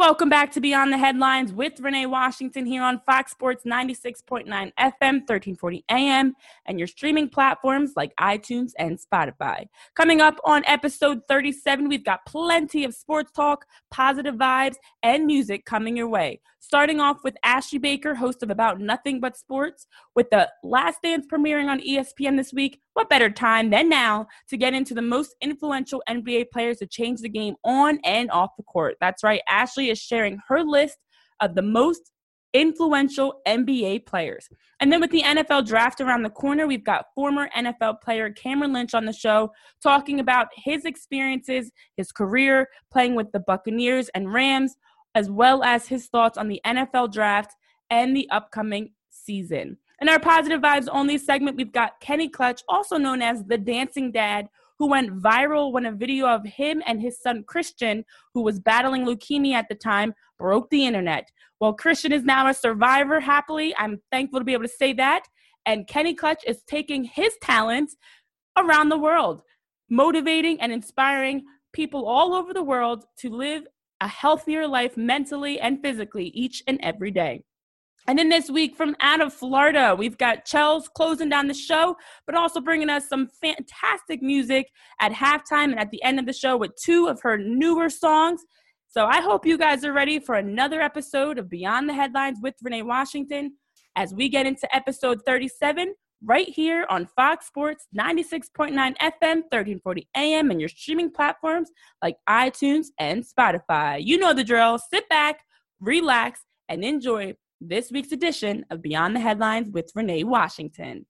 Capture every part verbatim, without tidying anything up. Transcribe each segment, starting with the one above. Welcome back to Beyond the Headlines with Renee Washington here on Fox Sports ninety-six point nine F M, thirteen forty A M, and your streaming platforms like iTunes and Spotify. Coming up on episode thirty-seven, we've got plenty of sports talk, positive vibes, and music coming your way. Starting off with Ashley Baker, host of About Nothing But Sports. With the Last Dance premiering on E S P N this week, what better time than now to get into the most influential N B A players to change the game on and off the court. That's right, Ashley is sharing her list of the most influential N B A players. And then with the N F L draft around the corner, we've got former N F L player Cameron Lynch on the show talking about his experiences, his career playing with the Buccaneers and Rams, as well as his thoughts on the N F L draft and the upcoming season. In our Positive Vibes Only segment, we've got Kenny Clutch, also known as the Dancing Dad, who went viral when a video of him and his son Christian, who was battling leukemia at the time, broke the internet. Well, Christian is now a survivor, happily. I'm thankful to be able to say that. And Kenny Clutch is taking his talent around the world, motivating and inspiring people all over the world to live a healthier life mentally and physically each and every day. And then this week from out of Florida, we've got Chels closing down the show, but also bringing us some fantastic music at halftime and at the end of the show with two of her newer songs. So I hope you guys are ready for another episode of Beyond the Headlines with Renee Washington as we get into episode thirty-seven right here on Fox Sports ninety-six point nine F M, thirteen forty A M, and your streaming platforms like iTunes and Spotify. You know the drill. Sit back, relax, and enjoy this week's edition of Beyond the Headlines with Renee Washington.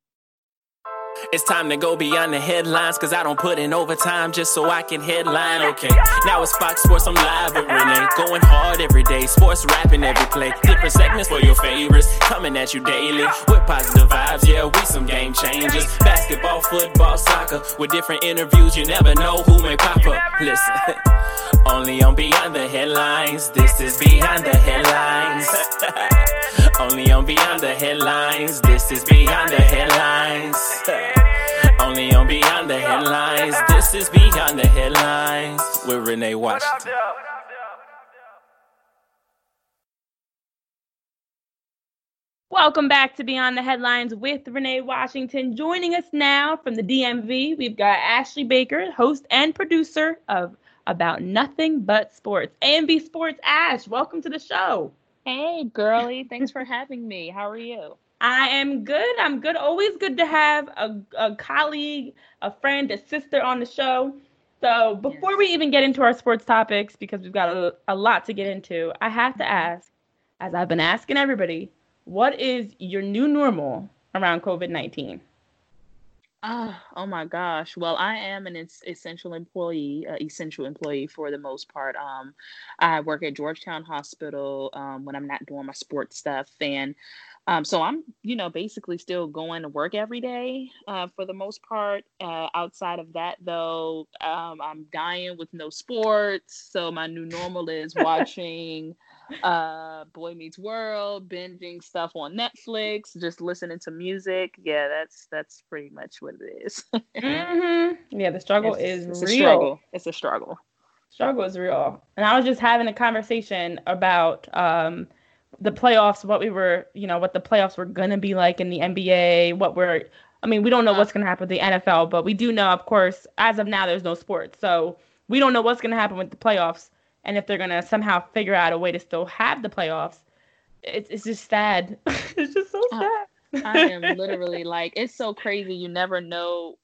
It's time to go beyond the headlines, cause I don't put in overtime just so I can headline, okay. Now it's Fox Sports, I'm live with Renee. Going hard every day, sports rapping every play. Different segments for your favorites, coming at you daily. With positive vibes, yeah, we some game changers. Basketball, football, soccer, with different interviews, you never know who may pop up. Listen, only on Beyond the Headlines, this is Beyond the Headlines. Only on Beyond the Headlines, this is Beyond the Headlines. Only on Beyond the Headlines, this is Beyond the Headlines with Renee Washington. Welcome back to Beyond the Headlines with Renee Washington. Joining us now from the D M V, we've got Ashley Baker, host and producer of About Nothing But Sports. A M B Sports, Ash, welcome to the show. Hey, girly. Thanks for having me. How are you? I am good. I'm good. Always good to have a, a colleague, a friend, a sister on the show. So before yes. we even get into our sports topics, because we've got a, a lot to get into, I have to ask, as I've been asking everybody, what is your new normal around COVID nineteen? Uh, oh, my gosh. Well, I am an es- essential employee, uh, essential employee for the most part. Um, I work at Georgetown Hospital um, when I'm not doing my sports stuff. And um, so I'm, you know, basically still going to work every day uh, for the most part. Uh, outside of that, though, um, I'm dying with no sports. So my new normal is watching uh, Boy Meets World, binging stuff on Netflix, just listening to music. Yeah, that's that's pretty much what it is. mm-hmm. Yeah, the struggle it's, is it's real. A struggle. It's a struggle. Struggle is real. And I was just having a conversation about um, the playoffs, what we were, you know, what the playoffs were going to be like in the N B A, what we're, I mean, we don't know what's going to happen with the N F L, but we do know, of course, as of now, there's no sports. So we don't know what's going to happen with the playoffs and if they're going to somehow figure out a way to still have the playoffs. It's, it's just sad. It's just so sad. Uh- I am literally like, it's so crazy. You never know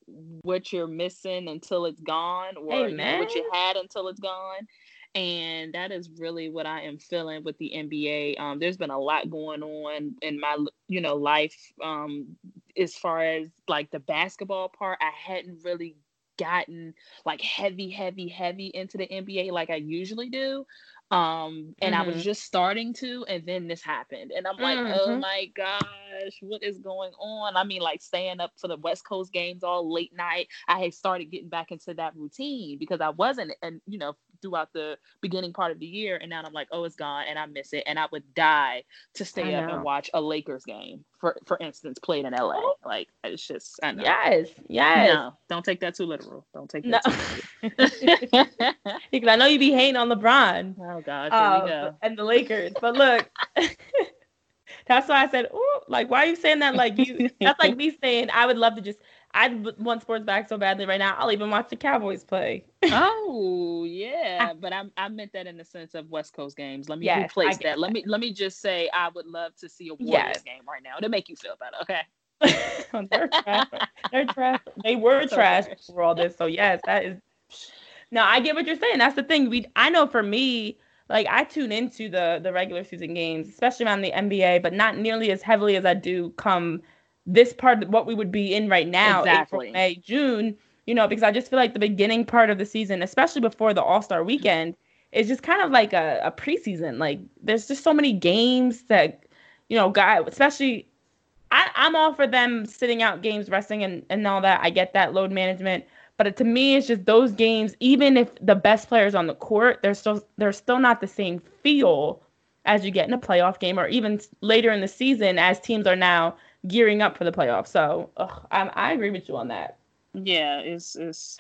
what you're missing until it's gone, or you know, what you had until it's gone. And that is really what I am feeling with the N B A. Um, there's been a lot going on in my, you know, life. Um, as far as like the basketball part, I hadn't really gotten like heavy, heavy, heavy into the N B A like I usually do. Um, and mm-hmm. I was just starting to, and then this happened, and I'm like, mm-hmm. oh my gosh, what is going on? I mean, like staying up for the West Coast games all late night. I had started getting back into that routine because I wasn't, and you know, throughout the beginning part of the year, and now I'm like, oh, it's gone, and I miss it, and I would die to stay up and watch a Lakers game, for for instance, played in L A. Like, it's just, I know. Yes, yes. No, don't take that too literal. Don't take that no. too literal. Because I know you be hating on LeBron. Oh, God, there um, we go. And the Lakers. But look, that's why I said, oh, like, why are you saying that? Like, you, that's like me saying, I would love to just, I want sports back so badly right now. I'll even watch the Cowboys play. Oh yeah, but I I meant that in the sense of West Coast games. Let me yes, replace that. that. Let me let me just say I would love to see a Warriors yes. game right now to make you feel better. Okay, they're trash. They're trash. They were so trash for all this. So yes, that is. No, I get what you're saying. That's the thing. We I know for me, like I tune into the the regular season games, especially around the N B A, but not nearly as heavily as I do come. This part of what we would be in right now, exactly. April, May, June, you know, because I just feel like the beginning part of the season, especially before the All-Star weekend, is just kind of like a, a preseason. Like, there's just so many games that, you know, guys, especially, I, I'm all for them sitting out games, resting and, and all that. I get that load management. But it, to me, it's just those games, even if the best players on the court, they're still, they're still not the same feel as you get in a playoff game or even later in the season as teams are now gearing up for the playoffs. So ugh, I, I agree with you on that. Yeah, it's it's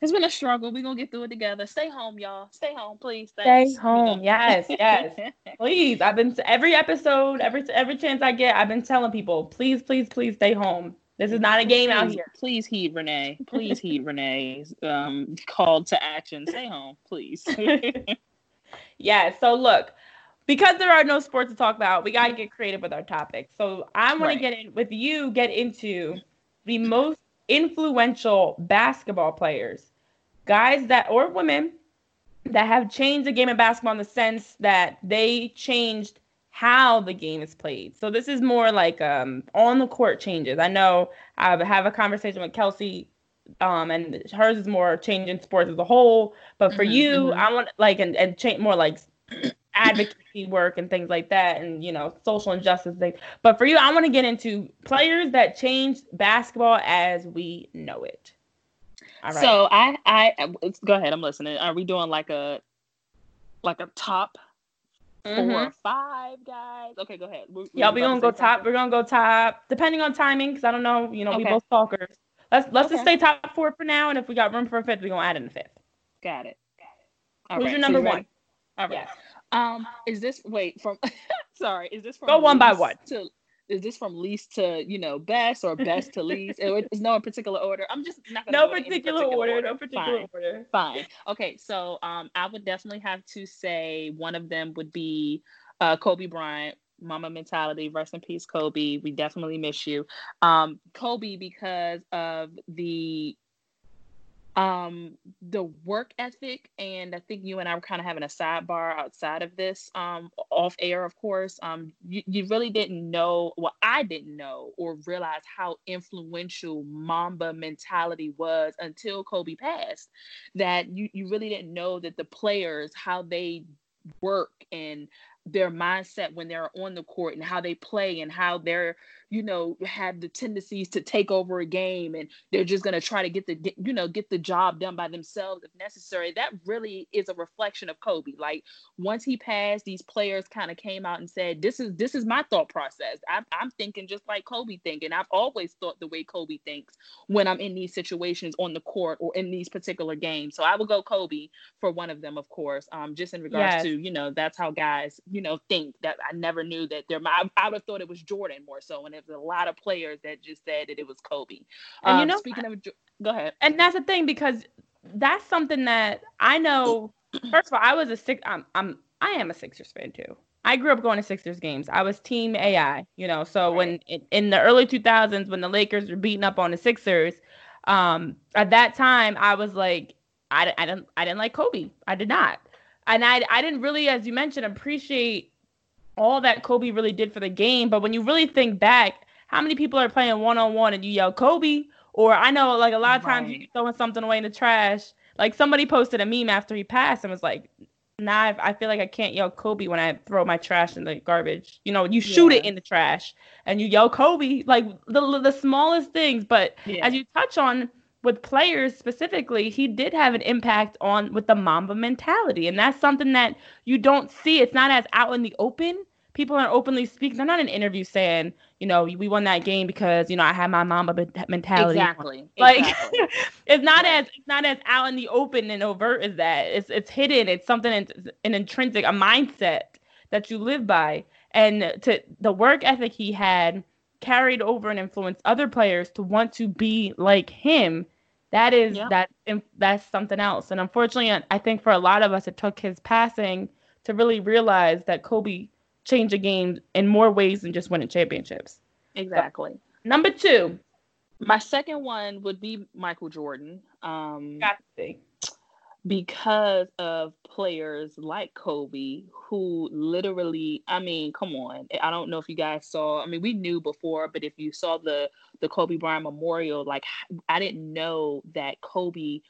it's been a struggle. We're gonna get through it together. Stay home, y'all. Stay home, please. Thanks. Stay home. Yes, yes. Please. I've been to every episode, every every chance I get, I've been telling people, please, please, please stay home. This is not a game please, out here. Please heed Renee. Please heed Renee's um, call to action. Stay home, please. Yeah. So look. Because there are no sports to talk about, we got to get creative with our topics. So I want right. to get in with you, get into the most influential basketball players, guys that or women that have changed the game of basketball in the sense that they changed how the game is played. So this is more like um, on the court changes. I know I have a conversation with Kelsey Um, and hers is more changing sports as a whole. But for mm-hmm, you, mm-hmm. I want like and, and change more like advocacy work and things like that, and you know, social injustice things. But for you, I want to get into players that changed basketball as we know it. All right. So I, I go ahead. I'm listening. Are we doing like a, like a top mm-hmm. four or five guys? Okay, go ahead. We're, yeah, we're gonna go top. We're gonna go top, depending on timing, because I don't know. You know, okay. We both talkers. Let's let's okay. just stay top four for now, and if we got room for a fifth, we're gonna add in a fifth. Got it. Got it. Who's right, your number one? Ready? All right. Yeah. Um, is this wait from? sorry, is this from go one by one? To, is this from least to you know best or best to least? It, it's no particular order. I'm just not gonna no particular, particular order, order. No particular Fine. order. Fine. Okay. So um, I would definitely have to say one of them would be uh Kobe Bryant. Mama mentality. Rest in peace, Kobe. We definitely miss you, um, Kobe, because of the. Um, the work ethic, and I think you and I were kind of having a sidebar outside of this, um, off air, of course. Um, you, you really didn't know, well, I didn't know or realize how influential Mamba mentality was until Kobe passed. That you, you really didn't know that the players, how they work and their mindset when they're on the court and how they play and how they're, you know, have the tendencies to take over a game and they're just going to try to get the, get, you know, get the job done by themselves if necessary. That really is a reflection of Kobe. Like once he passed, these players kind of came out and said, this is, this is my thought process. I'm, I'm thinking just like Kobe thinking. I've always thought the way Kobe thinks when I'm in these situations on the court or in these particular games. So I will go Kobe for one of them, of course, um, just in regards yes. to, you know, that's how guys, you know, think that I never knew that there. I, I would have thought it was Jordan more so, and there's a lot of players that just said that it was Kobe. And um, you know, speaking of, go ahead. And that's the thing, because that's something that I know. First of all, I was a six. I'm. I'm. I am a Sixers fan too. I grew up going to Sixers games. I was Team A I. You know, so right. when in, in the early two thousands, when the Lakers were beating up on the Sixers, um, at that time I was like, I, I didn't. I didn't like Kobe. I did not. And I I didn't really, as you mentioned, appreciate all that Kobe really did for the game. But when you really think back, how many people are playing one-on-one and you yell Kobe? Or I know, like, a lot of times right. you're throwing something away in the trash. Like, somebody posted a meme after he passed and was like, nah, I, I feel like I can't yell Kobe when I throw my trash in the garbage. You know, you shoot yeah. it in the trash and you yell Kobe. Like, the the smallest things. But yeah. as you touch on, with players specifically, he did have an impact on with the Mamba mentality. And that's something that you don't see. It's not as out in the open. People aren't openly speaking. They're not in an interview saying, you know, we won that game because, you know, I had my Mamba mentality. Exactly. Like, exactly. it's not right. as it's not as out in the open and overt as that. It's it's hidden. It's something, it's an intrinsic, a mindset that you live by. And to the work ethic he had carried over and influenced other players to want to be like him. That is yeah. that that's something else. And unfortunately, I think for a lot of us, it took his passing to really realize that Kobe change a game in more ways than just winning championships. Exactly. So, number two. My second one would be Michael Jordan. Um, Got to be. Because of players like Kobe who literally, I mean, come on. I don't know if you guys saw, I mean, we knew before, but if you saw the, the Kobe Bryant Memorial, like I didn't know that Kobe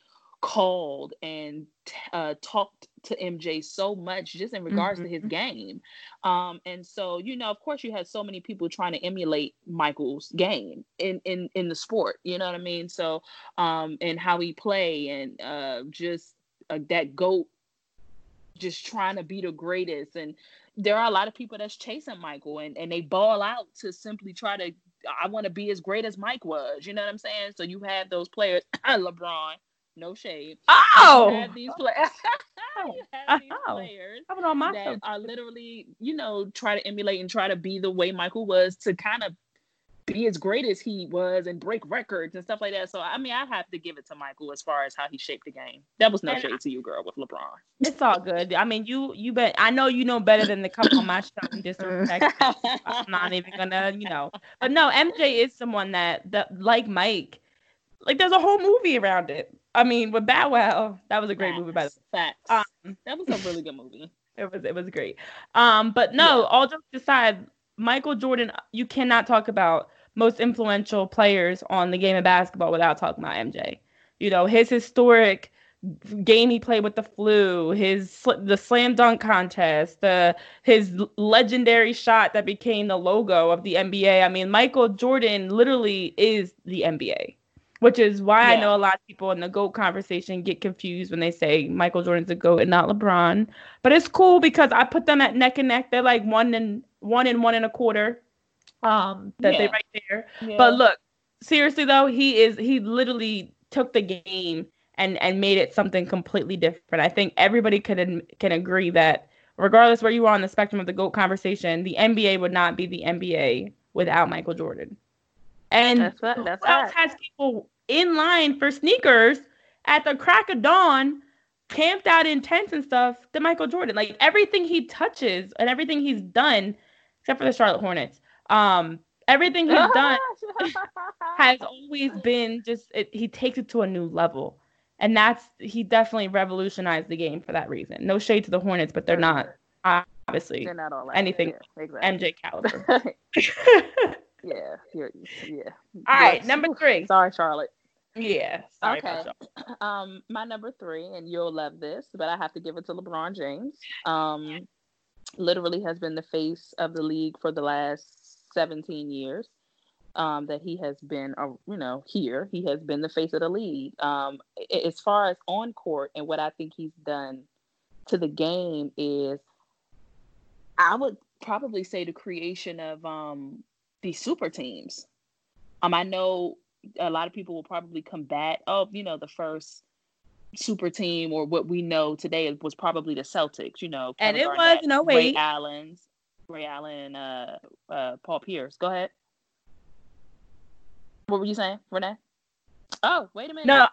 called and uh, talked to M J so much just in regards mm-hmm. to his game. Um, and so, you know, of course you had so many people trying to emulate Michael's game in, in, in the sport, you know what I mean? So, um, and how he play and uh, just uh, that GOAT, just trying to be the greatest. And there are a lot of people that's chasing Michael and, and they ball out to simply try to, I want to be as great as Mike was, you know what I'm saying? So you have those players, LeBron, no shade. Oh! You have these players. You have these oh, players on my that phone. Are literally, you know, try to emulate and try to be the way Michael was to kind of be as great as he was and break records and stuff like that. So, I mean, I have to give it to Michael as far as how he shaped the game. That was no and shade I, to you, girl, with LeBron. It's all good. I mean, you you bet. I know you know better than the couple on my show and disrespect. I'm not even going to, you know. But, no, M J is someone that, that, like Mike, like there's a whole movie around it. I mean, with Bow Wow, that was a great facts, movie, by the way. Facts. Um, that was a really good movie. It was. It was great. Um, but no, yeah. all jokes aside, Michael Jordan, you cannot talk about most influential players on the game of basketball without talking about M J. You know, his historic game he played with the flu, his sl- the slam dunk contest, the his legendary shot that became the logo of the N B A. I mean, Michael Jordan literally is the N B A. Which is why yeah. I know a lot of people in the GOAT conversation get confused when they say Michael Jordan's a GOAT and not LeBron. But it's cool because I put them at neck and neck. They're like one and one and one and a quarter. Um, that yeah. they're right there. Yeah. But look, seriously though, he is he literally took the game and, and made it something completely different. I think everybody can can agree that regardless where you are on the spectrum of the GOAT conversation, the N B A would not be the N B A without Michael Jordan. And that's what, that's who else has people in line for sneakers at the crack of dawn, camped out in tents and stuff, than Michael Jordan? Like, everything he touches and everything he's done, except for the Charlotte Hornets, um, everything he's done has always been just, it, he takes it to a new level. And that's, he definitely revolutionized the game for that reason. No shade to the Hornets, but they're not, obviously, they're not all anything yeah, exactly. M J caliber. Yeah, you're, yeah. All right, yes. Number three. Sorry, Charlotte. Yeah. Sorry okay. Charlotte. Um, my number three, and you'll love this, but I have to give it to LeBron James. Um, literally has been the face of the league for the last seventeen years. Um, that he has been, uh, you know, here he has been the face of the league. Um, as far as on court and what I think he's done to the game is, I would probably say the creation of um. These super teams. Um, I know a lot of people will probably combat, oh, you know, the first super team or what we know today was probably the Celtics, you know. Kevin and it Garnett, was, no way. Ray Allen's, Ray Allen, uh, uh, Paul Pierce. Go ahead. What were you saying, Renee? Oh, wait a minute. No.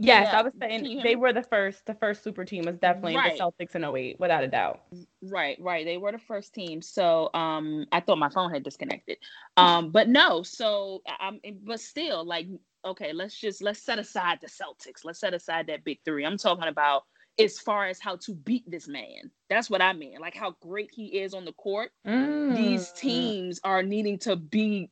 Yes, yeah. I was saying they were the first. The first super team was definitely right. the Celtics in oh eight, without a doubt. Right, right. They were the first team. So um, I thought my phone had disconnected. Um, but no, so I'm. But still, like, okay, let's just, let's set aside the Celtics. Let's set aside that big three. I'm talking about as far as how to beat this man. That's what I mean. Like, how great he is on the court. Mm. These teams are needing to be...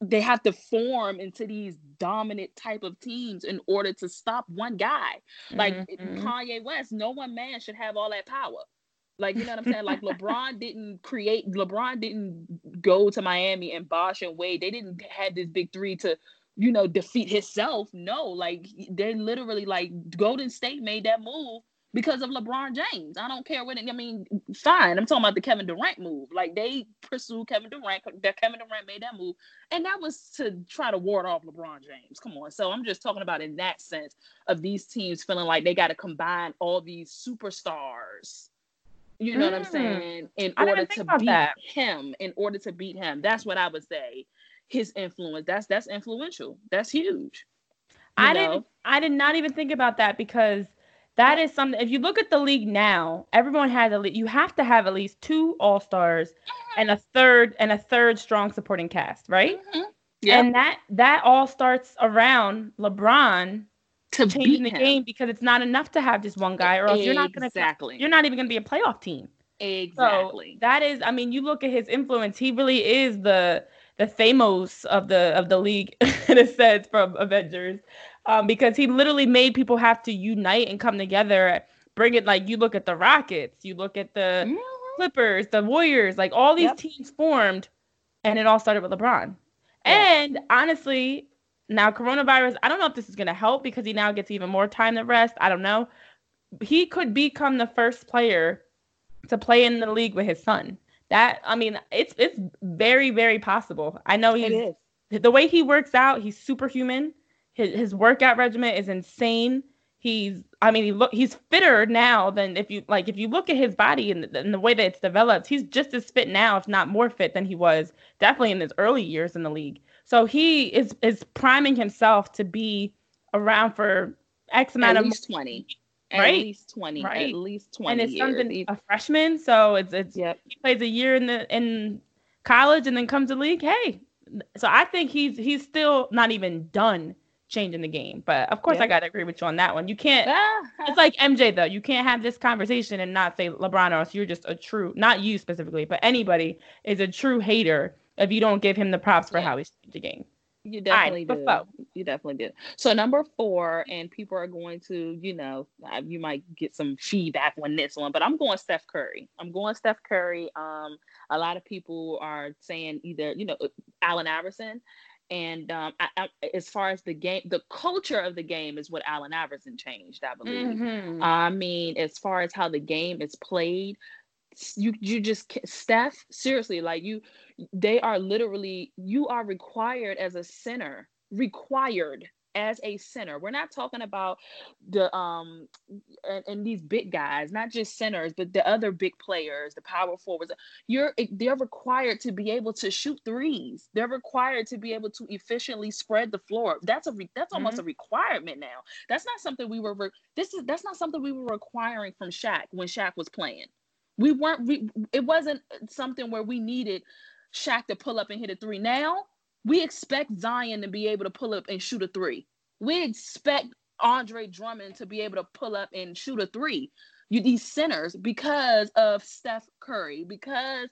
They have to form into these dominant type of teams in order to stop one guy. Like mm-hmm. Kanye West, no one man should have all that power. Like, you know what I'm saying? Like LeBron didn't create, LeBron didn't go to Miami and Bosh and Wade. They didn't have this big three to you know, defeat himself. No, like, they're literally like, Golden State made that move because of LeBron James. I don't care what it, I mean, fine. I'm talking about the Kevin Durant move. Like, they pursued Kevin Durant. That Kevin Durant made that move. And that was to try to ward off LeBron James. Come on. So I'm just talking about in that sense of these teams feeling like they got to combine all these superstars. You know mm. what I'm saying? In I order to beat that. him, in order to beat him. That's what I would say. His influence. That's that's influential. That's huge. I know? didn't I did not even think about that, because that is something. If you look at the league now, everyone has a league. You have to have at least two all-stars mm-hmm. and a third and a third strong supporting cast, right? Mm-hmm. Yep. And that that all starts around LeBron to changing the him. game, because it's not enough to have just one guy, or else exactly. you're not going to you're not even going to be a playoff team. Exactly. So that is, I mean, you look at his influence. He really is the the Thamos of the of the league, in a sense, from Avengers. Um, because he literally made people have to unite and come together, bring it. Like, you look at the Rockets, you look at the mm-hmm. Clippers, the Warriors, like all these yep. teams formed, and it all started with LeBron. Yeah. And honestly, now coronavirus, I don't know if this is going to help, because he now gets even more time to rest. I don't know. He could become the first player to play in the league with his son. That, I mean, it's it's very, very possible. I know he's, the way he works out, he's superhuman. His his workout regimen is insane. He's, I mean, he look he's fitter now than if you, like, if you look at his body and the, and the way that it's developed, he's just as fit now, if not more fit than he was definitely in his early years in the league. So he is, is priming himself to be around for X amount of twenty. Right? At least twenty. Right. At least twenty. And his son's an, a freshman, so it's it's yep. he plays a year in the in college and then comes to the league. Hey, so I think he's he's still not even done changing the game. But of course, yep. I gotta agree with you on that one. You can't. It's like M J though. You can't have this conversation and not say LeBron, or else you're just a true, not you specifically, but anybody is a true hater if you don't give him the props for yeah. how he's changed the game. You definitely did. You definitely did. So number four, and people are going to, you know, you might get some feedback on this one, but I'm going Steph Curry. I'm going Steph Curry. Um, a lot of people are saying either, you know, Allen Iverson, and um, I, I, as far as the game, the culture of the game is what Allen Iverson changed, I believe. Mm-hmm. I mean, as far as how the game is played, you you just Steph, seriously, like you. They are literally, you are required as a center, required as a center. We're not talking about the, um, and, and these big guys, not just centers, but the other big players, the power forwards. You're, they're required to be able to shoot threes. They're required to be able to efficiently spread the floor. That's a, re, that's mm-hmm. almost a requirement now. That's not something we were, re, this is, that's not something we were requiring from Shaq when Shaq was playing. We weren't, we, it wasn't something where we needed Shaq to pull up and hit a three. Now, we expect Zion to be able to pull up and shoot a three. We expect Andre Drummond to be able to pull up and shoot a three. You, these centers, because of Steph Curry, because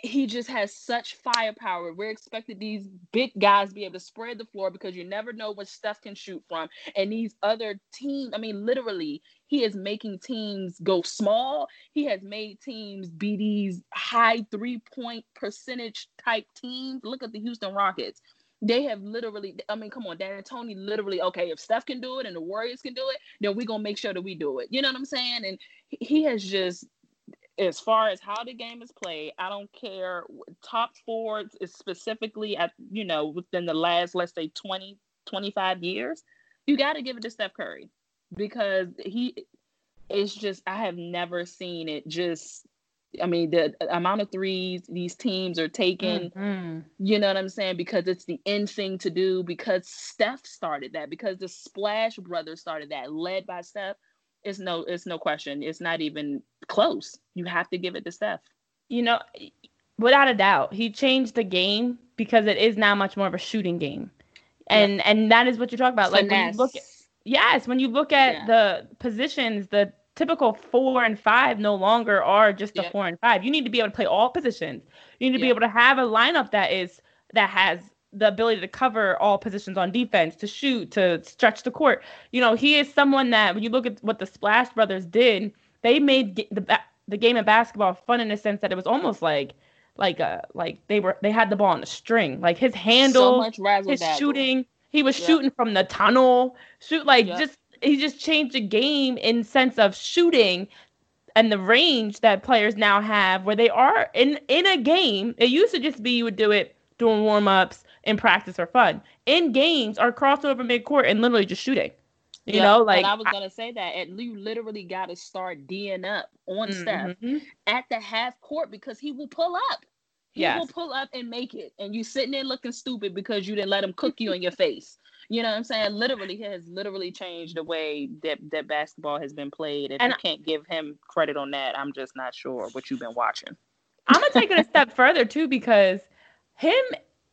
he just has such firepower. We're expected these big guys be able to spread the floor, because you never know what Steph can shoot from. And these other teams, I mean, literally, he is making teams go small. He has made teams be these high three-point percentage type teams. Look at the Houston Rockets. They have literally, I mean, come on, D'Antoni literally, okay, if Steph can do it and the Warriors can do it, then we're going to make sure that we do it. You know what I'm saying? And he has just, as far as how the game is played, I don't care. Top four is specifically at, you know, within the last, let's say twenty, twenty-five years, you got to give it to Steph Curry, because he, it's just, I have never seen it. Just, I mean, the amount of threes these teams are taking, mm-hmm. you know what I'm saying? Because it's the end thing to do, because Steph started that, because the Splash Brothers started that, led by Steph. It's no, it's no question. It's not even close. You have to give it to Steph. You know, without a doubt, he changed the game, because it is now much more of a shooting game, and yeah. and that is what you're talking about. Finesse. Like when you look at, yes, when you look at yeah. the positions, the typical four and five no longer are just the yep. four and five. You need to be able to play all positions. You need to yep. be able to have a lineup that is that has the ability to cover all positions on defense, to shoot, to stretch the court. You know, he is someone that when you look at what the Splash Brothers did, they made the the game of basketball fun in a sense that it was almost like like a like they were they had the ball on a string. Like his handle, so much razzle his dazzle. Shooting. He was yeah. shooting from the tunnel. Shoot like yeah. just he just changed the game in sense of shooting and the range that players now have where they are in in a game. It used to just be you would do it doing warm ups and practice for fun. In games are crossover mid court and literally just shooting. You yep. know, like and I was gonna I, say that and you literally got to start D'ing up on mm-hmm. stuff at the half court because he will pull up. He yes. will pull up and make it, and you sitting there looking stupid because you didn't let him cook you in your face. You know what I'm saying? Literally, he has literally changed the way that, that basketball has been played, and, and I can't give him credit on that. I'm just not sure what you've been watching. I'm gonna take it a step further too because him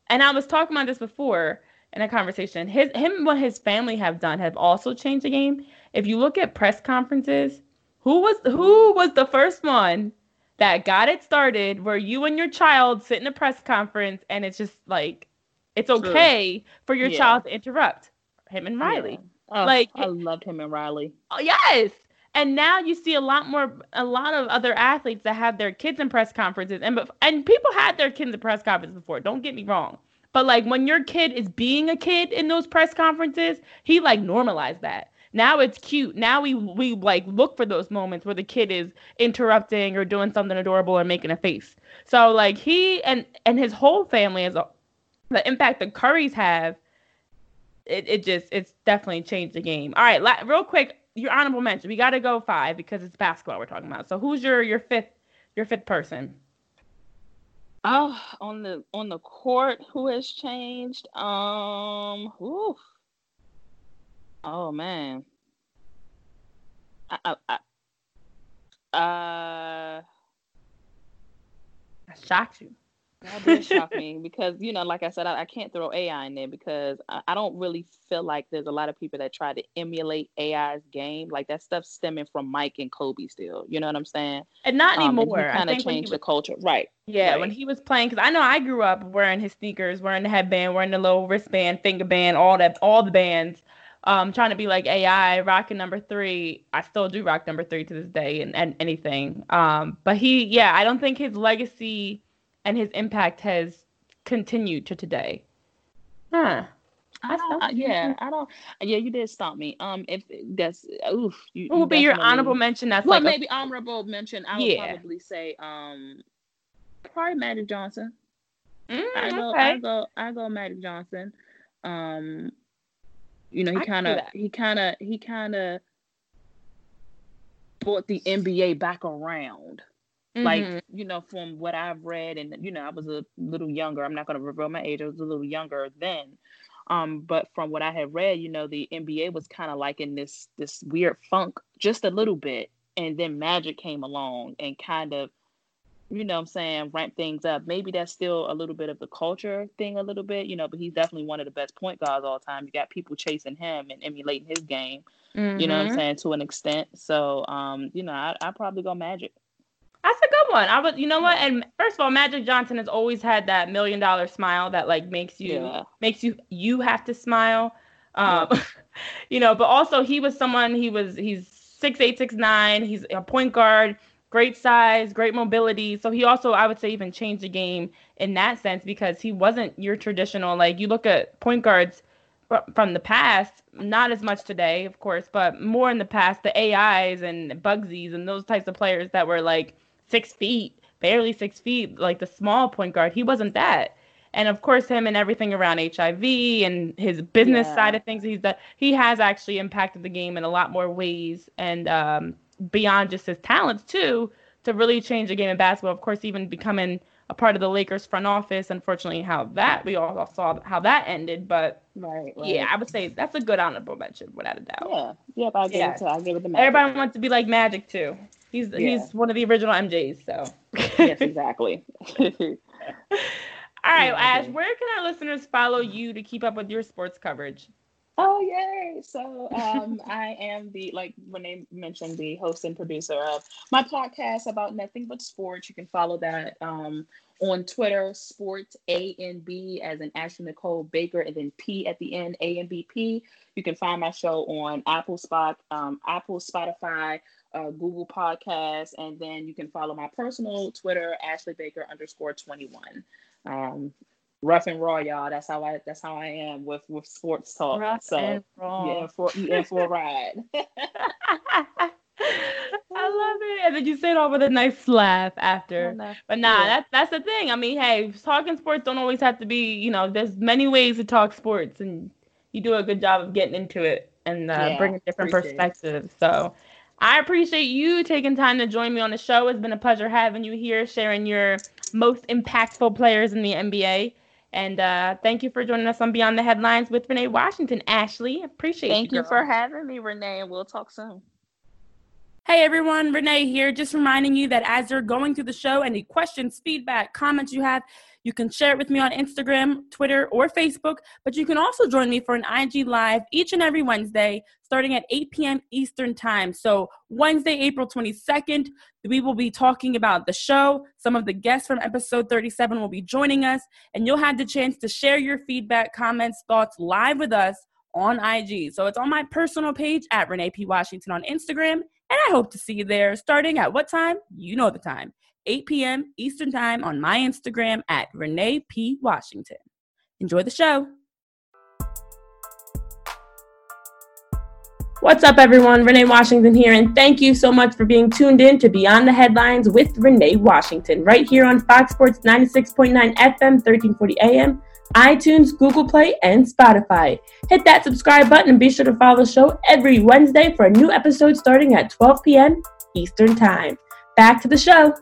and I was talking about this before. In a conversation, his him and what his family have done have also changed the game. If you look at press conferences, who was who was the first one that got it started where you and your child sit in a press conference and it's just like it's okay True. For your yeah. child to interrupt him and Riley. Yeah. Oh, like I loved him and Riley. Oh, yes. And now you see a lot more, a lot of other athletes that have their kids in press conferences, and and people had their kids in press conferences before. Don't get me wrong. But, like, when your kid is being a kid in those press conferences, he, like, normalized that. Now it's cute. Now we, we like, look for those moments where the kid is interrupting or doing something adorable or making a face. So, like, he and, and his whole family, is a, the impact the Currys have, it, it just, it's definitely changed the game. All right, la- real quick, your honorable mention. We got to go five because it's basketball we're talking about. So, who's your, your fifth your fifth person? Oh, on the on the court, who has changed? Um, whew. Oh man, I, I, I, uh, I shocked you. That did shock me because you know, like I said, I, I can't throw A I in there because I, I don't really feel like there's a lot of people that try to emulate A I's game. Like that stuff's stemming from Mike and Kobe still. You know what I'm saying? And not um, anymore. Kind of changed the culture, right? Yeah, right. When he was playing, because I know I grew up wearing his sneakers, wearing the headband, wearing the little wristband, finger band, all that, all the bands. Um, trying to be like A I, rocking number three. I still do rock number three to this day, and and anything. Um, but he, yeah, I don't think his legacy and his impact has continued to today. Huh. I I, yeah, I don't. Yeah, you did stomp me. Um, if that's oof. You, what would be your honorable mention? That's well, like maybe a, honorable mention. I would yeah. probably say um, probably Magic Johnson. Mm, I go, okay. I go, I go, Magic Johnson. Um, you know, he kind of, he kind of, he kind of brought the N B A back around. Like, mm-hmm. you know, from what I've read, and, you know, I was a little younger. I'm not going to reveal my age. I was a little younger then. Um, but from what I had read, you know, the N B A was kind of like in this this weird funk just a little bit. And then Magic came along and kind of, you know what I'm saying, ramped things up. Maybe that's still a little bit of the culture thing a little bit, you know, but he's definitely one of the best point guards all the time. You got people chasing him and emulating his game, mm-hmm. you know what I'm saying, to an extent. So, um, you know, I, I probably go Magic. That's a good one. I would, you know what? And first of all, Magic Johnson has always had that million dollar smile that like makes you yeah. makes you you have to smile, um, yeah. you know. But also, he was someone. He was he's six eight, six nine. He's a point guard, great size, great mobility. So he also, I would say, even changed the game in that sense because he wasn't your traditional. Like you look at point guards from the past, not as much today, of course, but more in the past. The A Is and Bugsies and those types of players that were like six feet, barely six feet, like the small point guard. He wasn't that. And of course, him and everything around H I V and his business yeah. side of things, he's that he has actually impacted the game in a lot more ways and um, beyond just his talents too, to really change the game in basketball. Of course, even becoming a part of the Lakers front office, unfortunately, how that we all saw how that ended. But right, right. yeah, I would say that's a good honorable mention without a doubt. Yeah, yep, I'll give yeah. it to I'll give it to Magic. Everybody wants to be like Magic too. He's yeah. he's one of the original M Js, so. Yes, exactly. All right, yeah, Ash, okay. Where can our listeners follow you to keep up with your sports coverage? Oh, yay. So um, I am the, like Renee mentioned, the host and producer of my podcast About Nothing But Sports. You can follow that um, on Twitter, sports A N B as in Ashley Nicole Baker and then P at the end, A N B P. You can find my show on Apple, Spot, um, Apple Spotify, uh, Google Podcasts, and then you can follow my personal Twitter, Ashley Baker underscore twenty-one. Um, rough and raw, y'all. That's how I. That's how I am with, with sports talk. Rough so, and raw. Yeah, for you in for a ride. I love it. And then you sit on with a nice laugh after. But nah, yeah. that's that's the thing. I mean, hey, talking sports don't always have to be, you know, there's many ways to talk sports, and you do a good job of getting into it and uh, yeah, bringing different perspectives. So I appreciate you taking time to join me on the show. It's been a pleasure having you here, sharing your most impactful players in the N B A. And uh, thank you for joining us on Beyond the Headlines with Renee Washington. Ashley, appreciate you. Thank you, you for having me, Renee, and we'll talk soon. Hey everyone, Renee here, just reminding you that as you're going through the show, any questions, feedback, comments you have, you can share it with me on Instagram, Twitter, or Facebook, but you can also join me for an I G Live each and every Wednesday, starting at eight p.m. Eastern Time. So Wednesday, April twenty-second, we will be talking about the show. Some of the guests from episode thirty-seven will be joining us, and you'll have the chance to share your feedback, comments, thoughts live with us on I G. So it's on my personal page at Renee P. Washington on Instagram. And I hope to see you there starting at what time? You know the time, eight p.m. Eastern Time on my Instagram at Renee P. Washington. Enjoy the show. What's up, everyone? Renee Washington here, and thank you so much for being tuned in to Beyond the Headlines with Renee Washington, right here on Fox Sports ninety-six point nine F M, thirteen forty A M, iTunes, Google Play, and Spotify. Hit that subscribe button and be sure to follow the show every Wednesday for a new episode starting at twelve p.m. Eastern Time. Back to the show.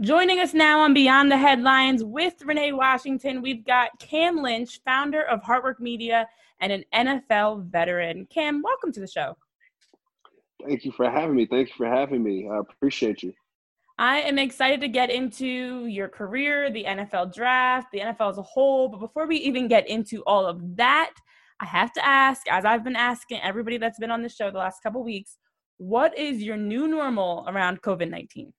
Joining us now on Beyond the Headlines with Renee Washington, we've got Cam Lynch, founder of Heartwork Media and an N F L veteran. Cam, welcome to the show. Thank you for having me. Thank you for having me. I appreciate you. I am excited to get into your career, the N F L draft, the N F L as a whole. But before we even get into all of that, I have to ask, as I've been asking everybody that's been on the show the last couple of weeks, what is your new normal around covid nineteen?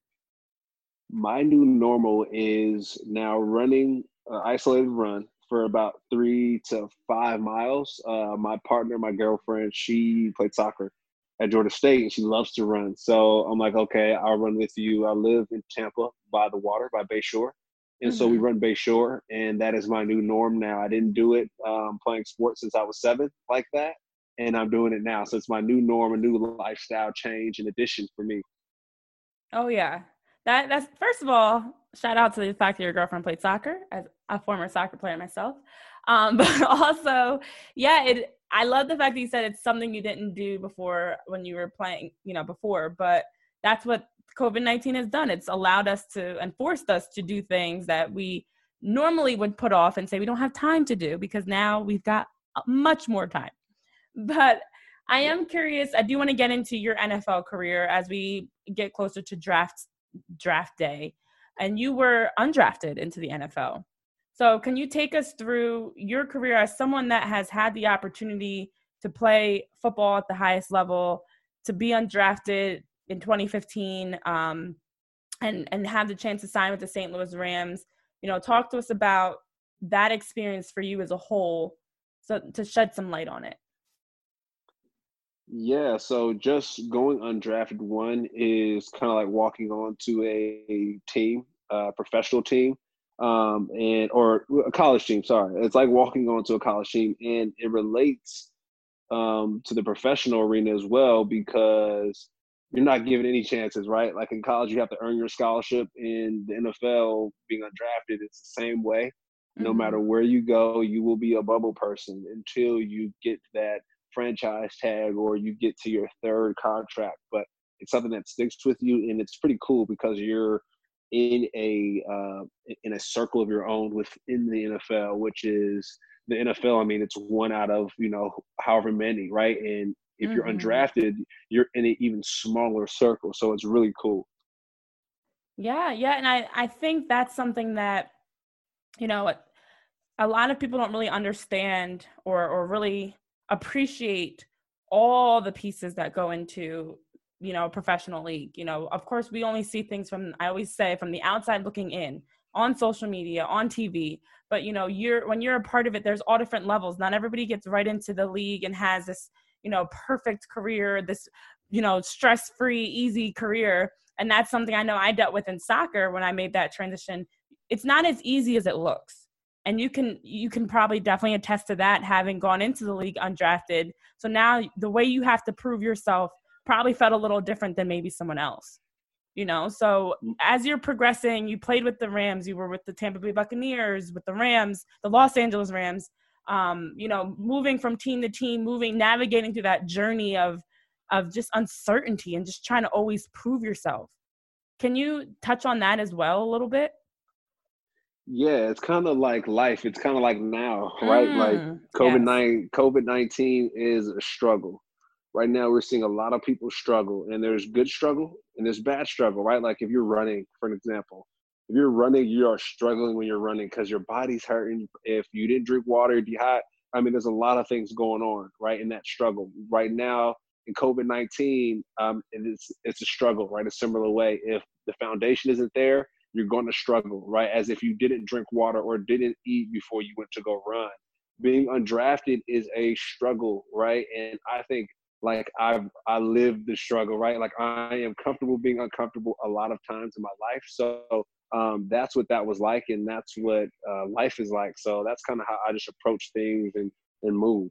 My new normal is now running an isolated run for about three to five miles. Uh, my partner, my girlfriend, she played soccer at Georgia State, and she loves to run. So I'm like, okay, I'll run with you. I live in Tampa by the water, by Bayshore. And mm-hmm. so we run Bayshore, and that is my new norm now. I didn't do it um, playing sports since I was seven like that, and I'm doing it now. So it's my new norm, a new lifestyle change in addition for me. Oh, yeah. That that's first of all, shout out to the fact that your girlfriend played soccer, as a former soccer player myself. Um, but also, yeah, it. I love the fact that you said it's something you didn't do before when you were playing, you know, before, but that's what covid nineteen has done. It's allowed us to and forced us to do things that we normally would put off and say we don't have time to do, because now we've got much more time. But I am curious. I do want to get into your N F L career as we get closer to draft draft day, and you were undrafted into the N F L. So can you take us through your career as someone that has had the opportunity to play football at the highest level, to be undrafted in twenty fifteen, um, and, and have the chance to sign with the Saint Louis Rams? You know, talk to us about that experience for you as a whole, so to shed some light on it. Yeah, so just going undrafted, one, is kind of like walking onto a team, a professional team. Um, and, or a college team, sorry. It's like walking onto a college team, and it relates, um, to the professional arena as well, because you're not given any chances, right? Like in college, you have to earn your scholarship. In the N F L, being undrafted, it's the same way. Mm-hmm. No matter where you go, you will be a bubble person until you get that franchise tag or you get to your third contract, but it's something that sticks with you. And it's pretty cool because you're in a uh, in a circle of your own within the N F L, which is the N F L. I mean, it's one out of, you know, however many, right? And if mm-hmm. you're undrafted, you're in an even smaller circle. So it's really cool. Yeah, yeah. And I, I think that's something that, you know, a lot of people don't really understand or or really appreciate all the pieces that go into, you know, professional league. You know, of course, we only see things from, I always say, from the outside looking in. on social media, on T V. But, you know, you're when you're a part of it, there's all different levels. Not everybody gets right into the league and has this, you know, perfect career, this, you know, stress-free, easy career. And that's something I know I dealt with in soccer when I made that transition. It's not as easy as it looks. And you can you can probably definitely attest to that, having gone into the league undrafted. So now the way you have to prove yourself probably felt a little different than maybe someone else. You know, so as you're progressing, you played with the Rams, you were with the Tampa Bay Buccaneers, with the Rams, the Los Angeles Rams, um, you know, moving from team to team, moving, navigating through that journey of of just uncertainty and just trying to always prove yourself. Can you touch on that as well a little bit? Yeah, it's kind of like life. It's kind of like now, right? Mm, like COVID nineteen, yes. COVID nineteen is a struggle. Right now we're seeing a lot of people struggle, and there's good struggle and there's bad struggle, right? Like if you're running, for an example, if you're running, you are struggling when you're running because your body's hurting. If you didn't drink water, dehydrate. I mean, there's a lot of things going on, right, in that struggle. Right now in COVID nineteen, um, it's, it's a struggle, right? A similar way. If the foundation isn't there, you're going to struggle, right? As if you didn't drink water or didn't eat before you went to go run. Being undrafted is a struggle, right? And I think like I've, I lived the struggle, right? Like I am comfortable being uncomfortable a lot of times in my life. So um, that's what that was like. And that's what uh, life is like. So that's kind of how I just approach things and, and move.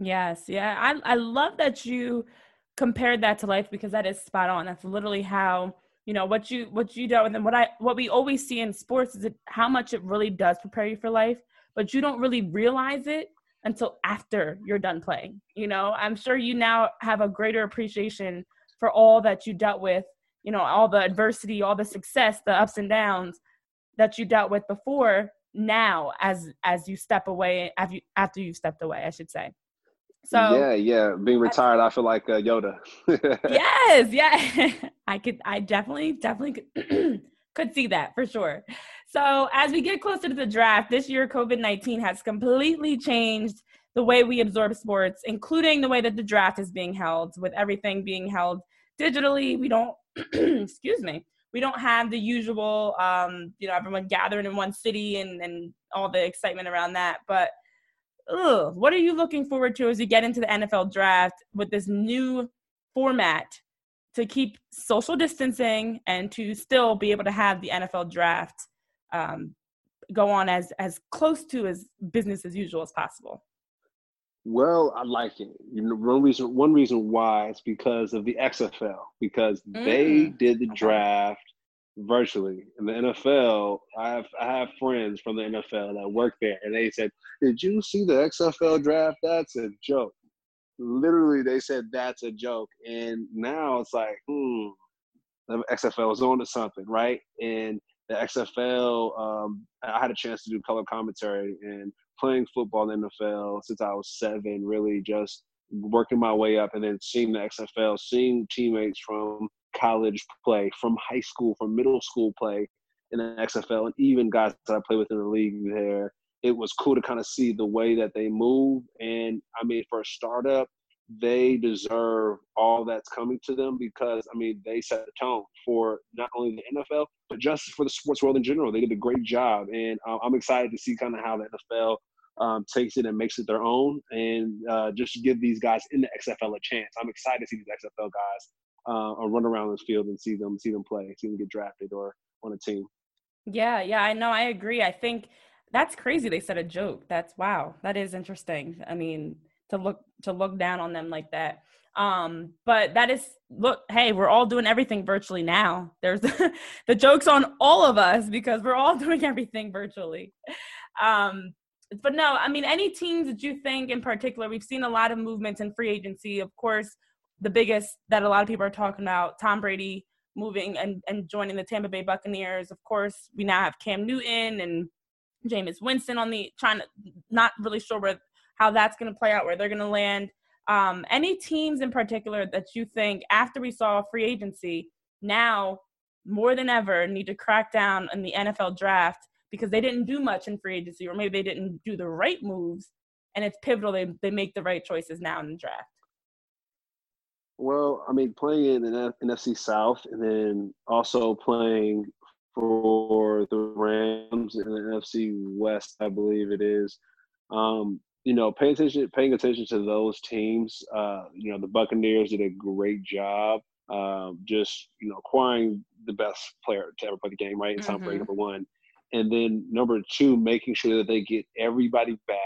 Yes. Yeah. I, I love that you compared that to life, because that is spot on. That's literally how, you know, what you, what you dealt with, and what I, what we always see in sports is it, how much it really does prepare you for life, but you don't really realize it until after you're done playing. You know, I'm sure you now have a greater appreciation for all that you dealt with, you know, all the adversity, all the success, the ups and downs that you dealt with before now as, as you step away, after you, after you've stepped away, I should say. So yeah, yeah. Being retired, I, I feel like uh, Yoda. Yes, yeah. I could. I definitely, definitely could, could see that for sure. So as we get closer to the draft this year, COVID nineteen has completely changed the way we absorb sports, including the way that the draft is being held. With everything being held digitally, we don't. excuse me. We don't have the usual, um, you know, everyone gathering in one city and and all the excitement around that, but. Ugh, what are you looking forward to as you get into the N F L draft with this new format to keep social distancing and to still be able to have the N F L draft um, go on as, as close to as business as usual as possible? Well, I like it. You know, one reason, one reason why is because of the X F L, because mm. they did the draft virtually. In the N F L, I have I have friends from the N F L that work there, and they said, "Did you see the X F L draft? That's a joke." Literally, they said that's a joke. And now it's like, hmm, the X F L is on to something, right? And the X F L, um, I had a chance to do color commentary and playing football in the N F L since I was seven. Really, just working my way up, and then seeing the X F L, seeing teammates from college play, from high school, from middle school play in the X F L, and even guys that I play with in the league there. It was cool to kind of see the way that they move. And I mean, for a startup, they deserve all that's coming to them, because I mean, they set the tone for not only the N F L, but just for the sports world in general. They did a great job, and uh, I'm excited to see kind of how the N F L um, takes it and makes it their own, and uh, just to give these guys in the X F L a chance. I'm excited to see these X F L guys Uh, or run around the field and see them, see them play, see them get drafted or on a team. Yeah, yeah, I know. I agree. I think that's crazy. They said a joke. That's wow. That is interesting. I mean, to look to look down on them like that. Um, but that is look. Hey, we're all doing everything virtually now. There's the joke's on all of us because we're all doing everything virtually. Um, but no, I mean, any teams that you think in particular? We've seen a lot of movements in free agency, of course. The biggest that a lot of people are talking about, Tom Brady moving and, and joining the Tampa Bay Buccaneers. Of course, we now have Cam Newton and Jameis Winston on the trying to not really sure where how that's going to play out, where they're going to land. Um, any teams in particular that you think after we saw free agency now more than ever need to crack down on the N F L draft because they didn't do much in free agency, or maybe they didn't do the right moves, and it's pivotal they they make the right choices now in the draft? Well, I mean, playing in the N F C South and then also playing for the Rams in the N F C West, I believe it is. Um, you know, pay attention, paying attention to those teams. Uh, you know, the Buccaneers did a great job um, just, you know, acquiring the best player to ever play the game, right? Tom Brady, number one. And then number two, making sure that they get everybody back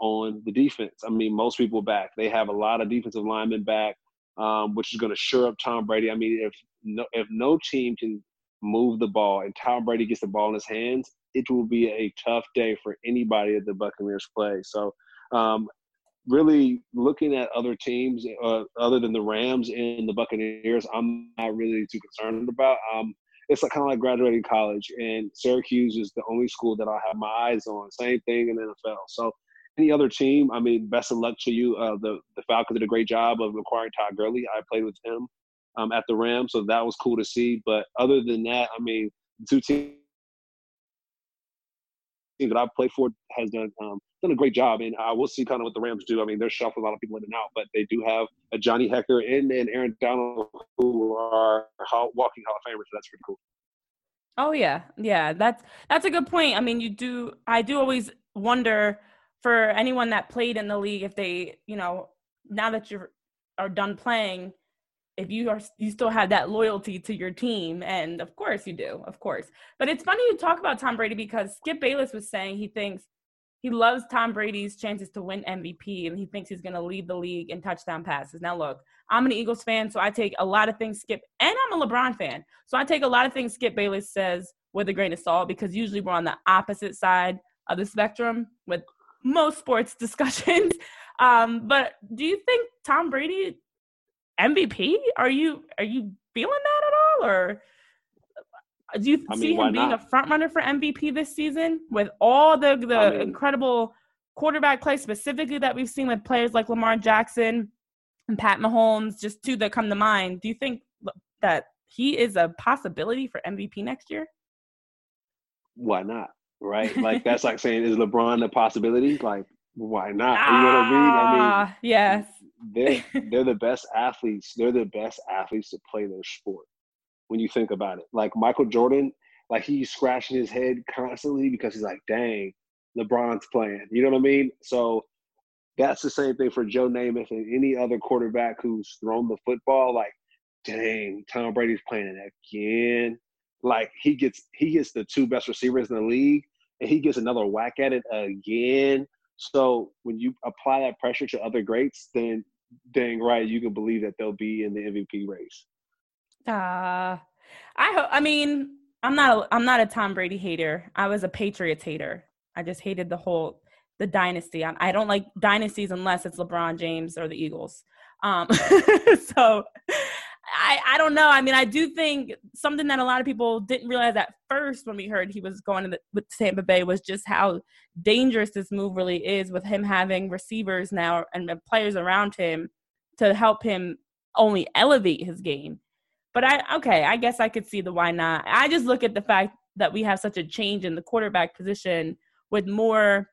on the defense. I mean, most people back. They have a lot of defensive linemen back, um, which is going to shore up Tom Brady. I mean, if no, if no team can move the ball and Tom Brady gets the ball in his hands, it will be a tough day for anybody that the Buccaneers play. So um, really looking at other teams uh, other than the Rams and the Buccaneers, I'm not really too concerned about. Um, it's like, kind of like graduating college, and Syracuse is the only school that I'll have my eyes on. Same thing in the N F L. So any other team, I mean, best of luck to you. Uh, the, the Falcons did a great job of acquiring Todd Gurley. I played with him um, at the Rams, so that was cool to see. But other than that, I mean, two teams that I played for has done um, done a great job, and I will see kind of what the Rams do. I mean, they're shuffling a lot of people in and out, but they do have a Johnny Hecker and and Aaron Donald who are walking Hall of Famers, so that's pretty cool. Oh yeah, yeah, that's that's a good point. I mean, you do I do always wonder for anyone that played in the league if they, you know, now that you are done playing, if you are you still have that loyalty to your team. And of course you do, of course. But it's funny you talk about Tom Brady because Skip Bayless was saying he thinks he loves Tom Brady's chances to win M V P, and he thinks he's going to lead the league in touchdown passes. Now, look, I'm an Eagles fan, so I take a lot of things Skip – and I'm a LeBron fan. So I take a lot of things Skip Bayless says with a grain of salt because usually we're on the opposite side of the spectrum with most sports discussions. Um, but do you think Tom Brady – M V P? Are you are you feeling that at all, or do you I mean, see him being not? a front runner for M V P this season with all the the I mean, incredible quarterback play specifically that we've seen with players like Lamar Jackson and Pat Mahomes, just two that come to mind? Do you think that he is a possibility for M V P next year? Why not? Right? Like that's like saying is LeBron a possibility? Like why not? Ah, you know what I mean? I mean, yes. They're, they're the best athletes. They're the best athletes to play their sport when you think about it. Like Michael Jordan, like he's scratching his head constantly because he's like, dang, LeBron's playing. You know what I mean? So that's the same thing for Joe Namath and any other quarterback who's thrown the football. Like, dang, Tom Brady's playing it again. Like he gets he gets the two best receivers in the league, and he gets another whack at it again. So when you apply that pressure to other greats, then dang right, you can believe that they'll be in the M V P race. Uh, I hope. I mean, I'm not. A, I'm not a Tom Brady hater. I was a Patriots hater. I just hated the whole the dynasty. I, I don't like dynasties unless it's LeBron James or the Eagles. Um, so I, I don't know. I mean, I do think something that a lot of people didn't realize at first when we heard he was going to the, with Tampa Bay was just how dangerous this move really is with him having receivers now and the players around him to help him only elevate his game. But I, okay, I guess I could see the why not. I just look at the fact that we have such a change in the quarterback position with more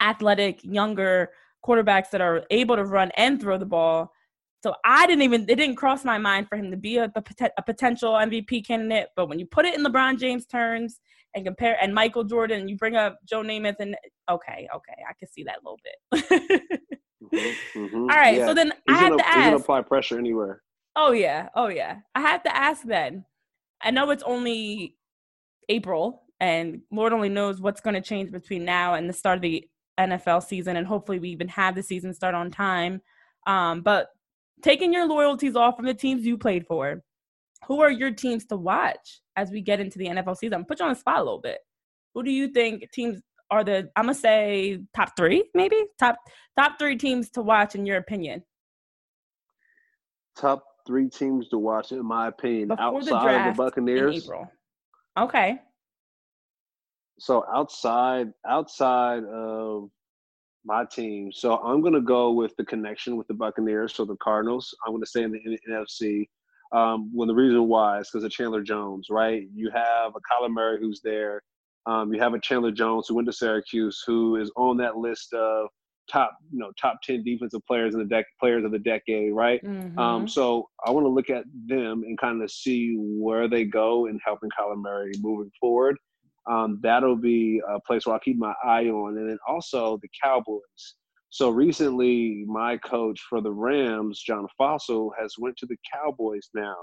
athletic, younger quarterbacks that are able to run and throw the ball. So I didn't even – it didn't cross my mind for him to be a, a potential M V P candidate. But when you put it in LeBron James terms and compare – and Michael Jordan, you bring up Joe Namath and – okay, okay. I can see that a little bit. mm-hmm, mm-hmm. All right. Yeah. So then he's I have gonna, to ask – he's going to apply pressure anywhere. Oh, yeah. Oh, yeah. I have to ask then. I know it's only April, and Lord only knows what's going to change between now and the start of the N F L season, and hopefully we even have the season start on time. Um, but – taking your loyalties off from the teams you played for, who are your teams to watch as we get into the N F L season? Put you on the spot a little bit. Who do you think teams are the, I'm going to say top three, maybe? Top top three teams to watch in your opinion. Top three teams to watch in my opinion. Before outside the of the Buccaneers. In April. Okay. So outside outside of my team. So I'm going to go with the connection with the Buccaneers. So the Cardinals, I'm going to stay in the N F C. Um, when the reason why is because of Chandler Jones, right? You have a Kyler Murray who's there. Um, you have a Chandler Jones who went to Syracuse, who is on that list of top, you know, top ten defensive players in the dec- players of the decade, right? Mm-hmm. Um, so I want to look at them and kind of see where they go in helping Kyler Murray moving forward. um, that'll be a place where I'll keep my eye on. And then also the Cowboys. So recently my coach for the Rams, John Fossil, has went to the Cowboys now.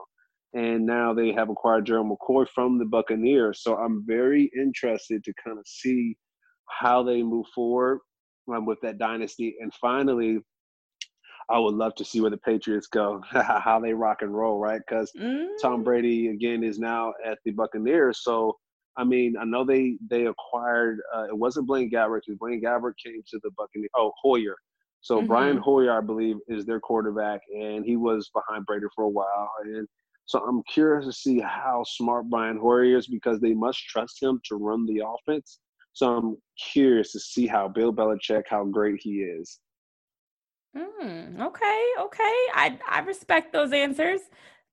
And now they have acquired Gerald McCoy from the Buccaneers. So I'm very interested to kind of see how they move forward um, with that dynasty. And finally, I would love to see where the Patriots go, how they rock and roll, right? Because mm. Tom Brady, again, is now at the Buccaneers. So, I mean, I know they they acquired uh, – it wasn't Blaine Gabbert. Blaine Gabbert came to the Buccaneers – oh, Hoyer. So mm-hmm. Brian Hoyer, I believe, is their quarterback, and he was behind Brady for a while. And so I'm curious to see how smart Brian Hoyer is because they must trust him to run the offense. So I'm curious to see how Bill Belichick, how great he is. Mm, okay, okay. I I respect those answers.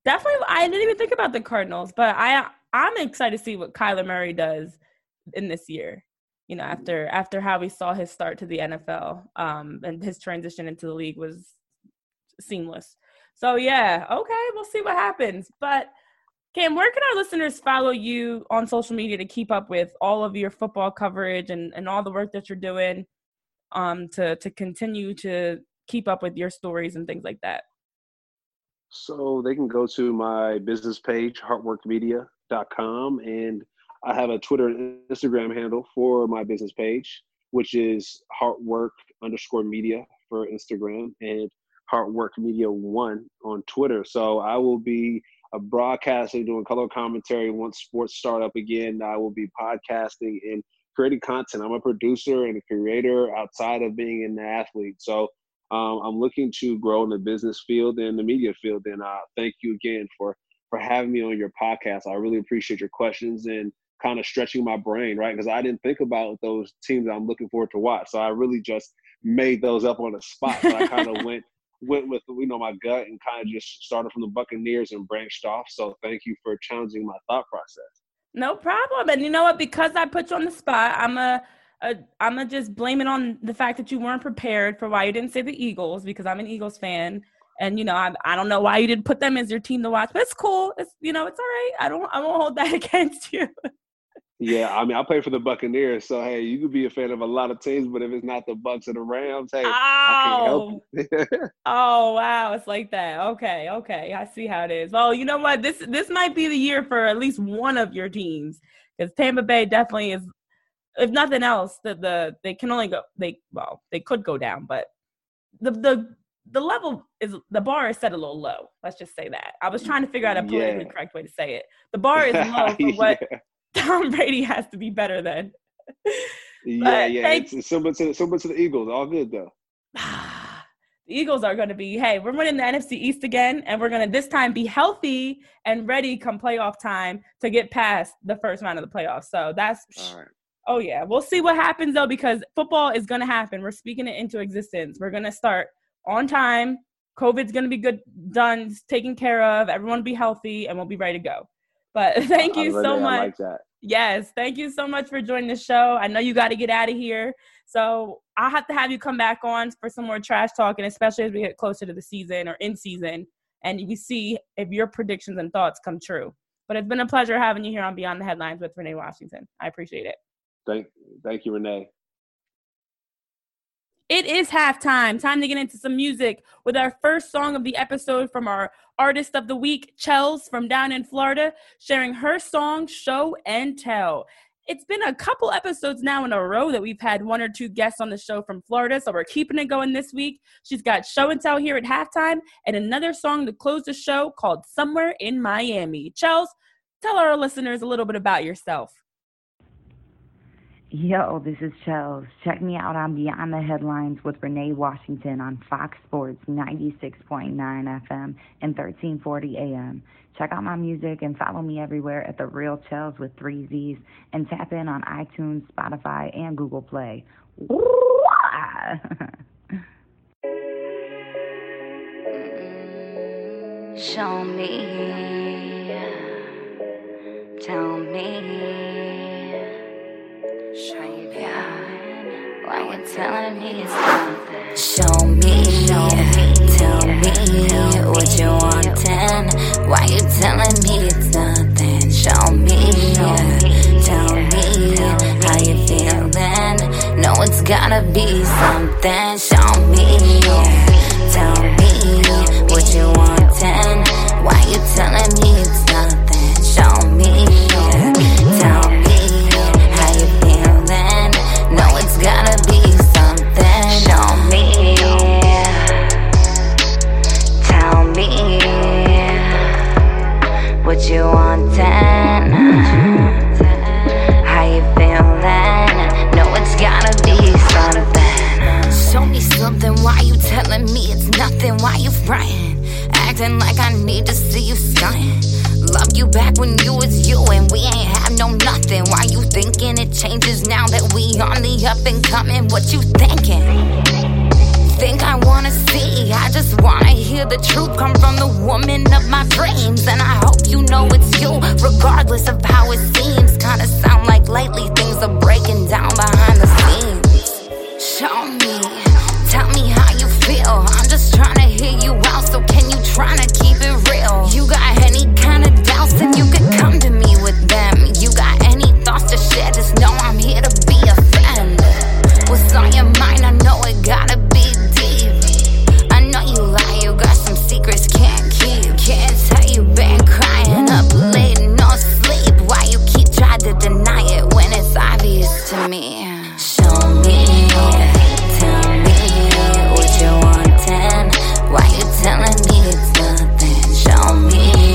Definitely, I didn't even think about the Cardinals, but I I'm excited to see what Kyler Murray does in this year. You know, after after how we saw his start to the N F L, um, and his transition into the league was seamless. So yeah, okay, we'll see what happens. But Cam, where can our listeners follow you on social media to keep up with all of your football coverage and, and all the work that you're doing um, to to continue to keep up with your stories and things like that? So they can go to my business page, heartwork media dot com, and I have a Twitter and Instagram handle for my business page, which is heartwork underscore media for Instagram and Heartwork Media One on Twitter. So I will be a broadcasting, doing color commentary. Once sports start up again, I will be podcasting and creating content. I'm a producer and a creator outside of being an athlete. So um, I'm looking to grow in the business field and the media field. And uh, thank you again for, for having me on your podcast. I really appreciate your questions and kind of stretching my brain, right? Because I didn't think about those teams I'm looking forward to watch. So I really just made those up on the spot. So I kind of went went with, you know, my gut and kind of just started from the Buccaneers and branched off. So thank you for challenging my thought process. No problem. And you know what? Because I put you on the spot, I'm a, a I'm gonna just blame it on the fact that you weren't prepared for why you didn't say the Eagles, because I'm an Eagles fan. And, you know, I I don't know why you didn't put them as your team to watch, but it's cool. It's, you know, it's all right. I don't, I won't hold that against you. Yeah, I mean, I play for the Buccaneers, so hey, you could be a fan of a lot of teams, but if it's not the Bucs or the Rams, hey, oh. I can't help you. Oh, wow, it's like that. Okay, okay, I see how it is. Well, you know what? This this might be the year for at least one of your teams, because Tampa Bay definitely is. If nothing else, the the they can only go they well they could go down, but the the the level is the bar is set a little low. Let's just say that. I was trying to figure out a politically yeah. correct way to say it. The bar is low for what. Yeah. Tom Brady has to be better than. yeah, yeah. They, it's, it's similar, to, similar to the Eagles. All good, though. The Eagles are going to be, hey, we're winning the N F C East again, and we're going to this time be healthy and ready come playoff time to get past the first round of the playoffs. So that's – right. Oh, yeah. We'll see what happens, though, because football is going to happen. We're speaking it into existence. We're going to start on time. COVID's going to be good, done, taken care of. Everyone will be healthy, and we'll be ready to go. But thank you so much. I like that. Yes, thank you so much for joining the show. I know you got to get out of here, so I'll have to have you come back on for some more trash talking, especially as we get closer to the season or in season, and we see if your predictions and thoughts come true. But it's been a pleasure having you here on Beyond the Headlines with Renee Washington. I appreciate it. Thank, thank you, Renee. It is halftime. Time to get into some music with our first song of the episode from our Artist of the Week, Chels from down in Florida, sharing her song, Show and Tell. It's been a couple episodes now in a row that we've had one or two guests on the show from Florida, so we're keeping it going this week. She's got Show and Tell here at halftime and another song to close the show called Somewhere in Miami. Chels, tell our listeners a little bit about yourself. Yo, this is Chels. Check me out on Beyond the Headlines with Renee Washington on Fox Sports ninety-six point nine F M and thirteen forty A M. Check out my music and follow me everywhere at The Real Chels with three Z's and tap in on iTunes, Spotify, and Google Play. Show me. Tell me. Show me, why you telling me something? Show me, show me, tell me, tell what me. You wantin'. Why you telling me it's nothing? Show me, show me, tell me, dance on me. Tell me what you want and why you telling me it's nothing. Show me, tell me how you feeling. No, it's gotta be something. Show me, tell me what you want and how you feeling. No, it's gotta be something. Show me something, why you telling me it's nothing, why you frontin', acting like I need to see you stuntin', love you back when you was you and we ain't have no nothing, why you thinking it changes now that we on the up and coming, what you thinking, think I wanna see, I just wanna hear the truth come from the woman of my dreams, and I hope you know it's you, regardless of how it seems, kinda sound like lately things are breaking down behind the scenes. Show me, tell me how you feel. I'm just trying to hear you out, so can you try to keep it real? You got any kind of doubts, and you can come to me with them. You got any thoughts to share, just know I'm here to be a friend. What's on your mind, I know it gotta be deep. I know you lie, you got some secrets can't keep. Can't tell you been crying up late, no sleep. Why you keep trying to deny it when it's obvious to me? Show me. Why you telling me it's nothing? Show me,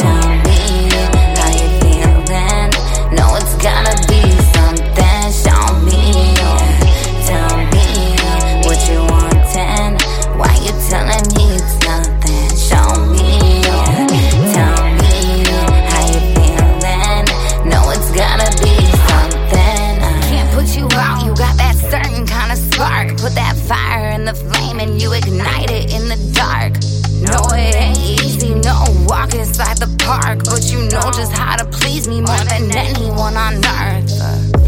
tell me how you feeling. No, it's gotta be something. Show me, tell me what you wantin'. Why you telling me it's nothing? Show me, tell me how you feeling. No, it's gotta be something. I can't put you out, you got that certain kind of spark. Put that fire in the flame and you ignite it in the dark. No, it ain't easy, no, walk inside the park, but you know just how to please me more than anyone on earth.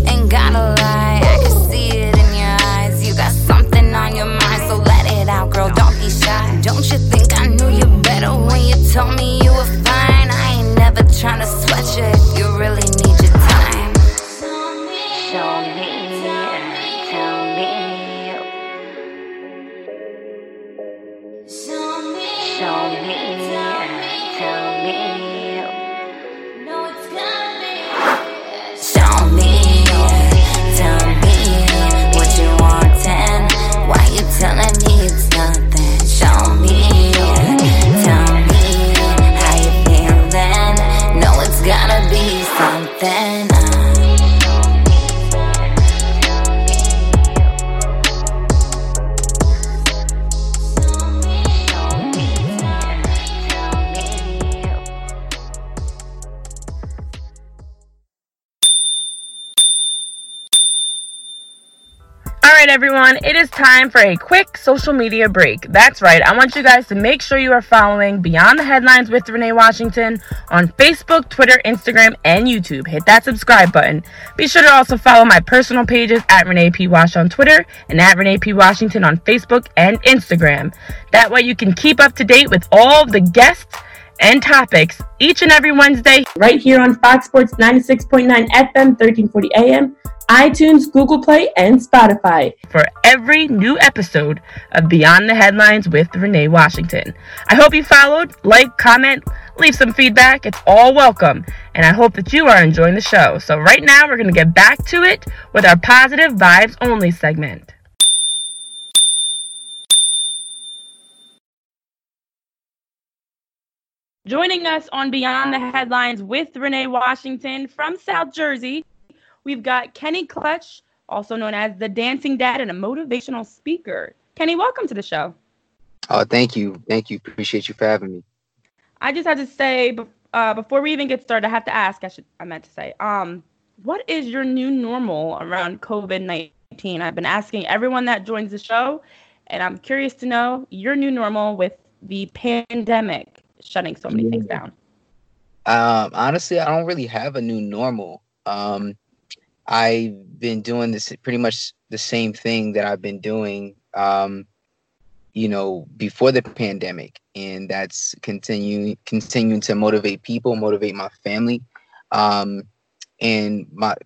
Ain't gotta lie, I can see it in your eyes. You got something on your mind, so let it out, girl, don't be shy. Don't you think I knew you better when you told me you were fine? I ain't never tryna sweat you if you really need your time. Show me, tell me. Show me, tell me. No, it's gonna be. Show me, tell me what you want and why you telling me it's nothing. Show me, tell me how you feeling. No, it's gotta be something. Everyone, it is time for a quick social media break. That's right, I want you guys to make sure you are following Beyond the Headlines with Renee Washington on Facebook, Twitter, Instagram, and YouTube. Hit that subscribe button. Be sure to also follow my personal pages at Renee P. Wash on Twitter and at Renee P. Washington on Facebook and Instagram. That way you can keep up to date with all the guests and topics each and every Wednesday right here on Fox Sports ninety-six point nine F M, thirteen forty A M, iTunes, Google Play, and Spotify for every new episode of Beyond the Headlines with Renee Washington. I hope you followed, like, comment, leave some feedback. It's all welcome, and I hope that you are enjoying the show. So right now, we're going to get back to it with our Positive Vibes Only segment. Joining us on Beyond the Headlines with Renee Washington from South Jersey, we've got Kenny Clutch, also known as the Dancing Dad and a motivational speaker. Kenny, welcome to the show. Oh, thank you. Thank you. Appreciate you for having me. I just have to say, uh, before we even get started, I have to ask, I should, I meant to say, um, what is your new normal around covid nineteen? I've been asking everyone that joins the show, and I'm curious to know your new normal with the pandemic shutting so many yeah. things down. Um, honestly, I don't really have a new normal. Um, I've been doing this pretty much the same thing that I've been doing, um, you know, before the pandemic. And that's continuing continuing to motivate people, motivate my family. Um, and my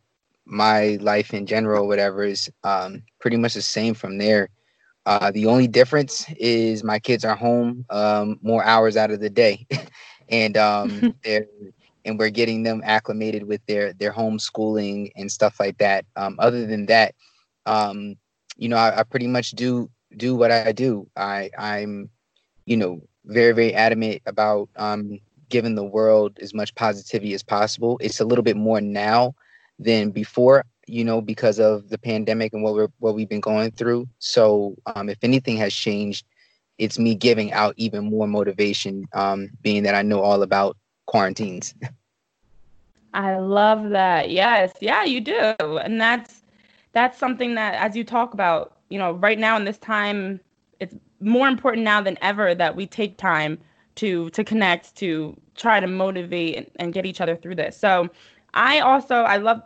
my life in general, whatever, is um, pretty much the same from there. Uh, the only difference is my kids are home um, more hours out of the day, and um, they're and we're getting them acclimated with their their homeschooling and stuff like that. Um, other than that, um, you know, I, I pretty much do do what I do. I I'm, you know, very very adamant about um, giving the world as much positivity as possible. It's a little bit more now than before, you know, because of the pandemic and what we're what we've been going through. So um, if anything has changed, it's me giving out even more motivation, um, being that I know all about quarantines. I love that. Yes. Yeah, you do. And that's that's something that, as you talk about, you know, right now in this time, it's more important now than ever that we take time to to connect, to try to motivate and, and get each other through this. So I also, I love,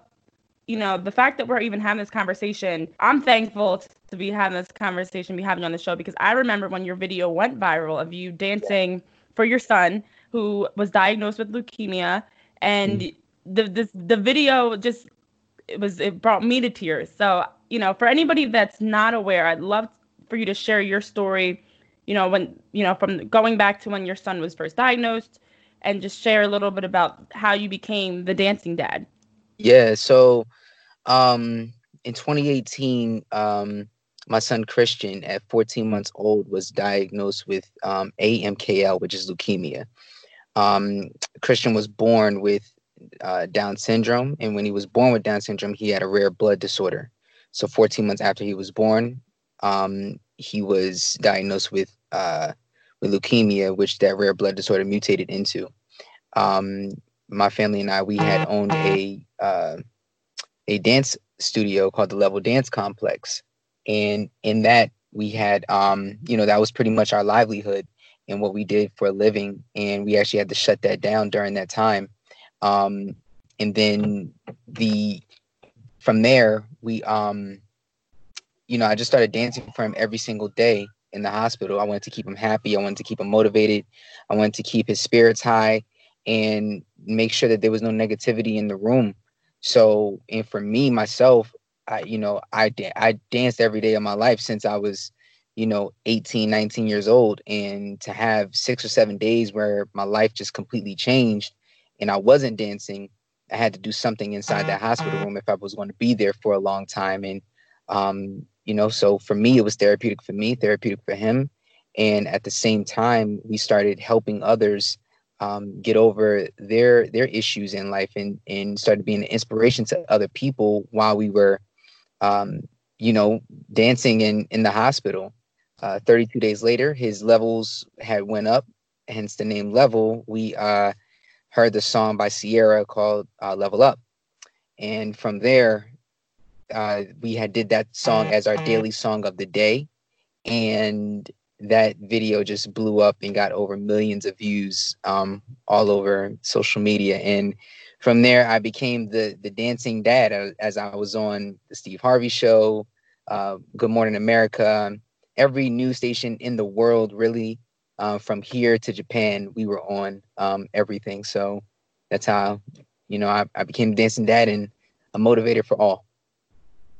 you know, the fact that we're even having this conversation. I'm thankful to be having this conversation, be having on the show, because I remember when your video went viral of you dancing for your son who was diagnosed with leukemia, and mm-hmm. the this, the video just, it was, it brought me to tears. So, you know, for anybody that's not aware, I'd love for you to share your story, you know, when, you know, from going back to when your son was first diagnosed, and just share a little bit about how you became the dancing dad. Yeah. So um, in twenty eighteen, um, my son Christian at fourteen months old was diagnosed with um, A M K L, which is leukemia. Um, Christian was born with uh, Down syndrome. And when he was born with Down syndrome, he had a rare blood disorder. So fourteen months after he was born, um, he was diagnosed with uh, with leukemia, which that rare blood disorder mutated into. Um, my family and I, we had owned a uh, a dance studio called the Level Dance Complex. And in that we had, um, you know, that was pretty much our livelihood and what we did for a living. And we actually had to shut that down during that time. Um, and then the from there, we, um, you know, I just started dancing for him every single day in the hospital. I wanted to keep him happy. I wanted to keep him motivated. I wanted to keep his spirits high and make sure that there was no negativity in the room. So, and for me, myself, I, you know, I, I danced every day of my life since I was, you know, eighteen, nineteen years old. And to have six or seven days where my life just completely changed and I wasn't dancing, I had to do something inside that hospital room if I was going to be there for a long time. And, um, you know, so for me, it was therapeutic for me, therapeutic for him. And at the same time, we started helping others um, get over their their issues in life and, and started being an inspiration to other people while we were, um, you know, dancing in, in the hospital. Uh, thirty-two days later, his levels had went up, hence the name Level. We uh, heard the song by Sierra called uh, Level Up. And from there, Uh, we had did that song as our daily song of the day, and that video just blew up and got over millions of views um, all over social media. And from there, I became the the dancing dad as I was on the Steve Harvey show, uh, Good Morning America, every news station in the world, really, uh, from here to Japan, we were on um, everything. So that's how, you know, I, I became the dancing dad and a motivator for all.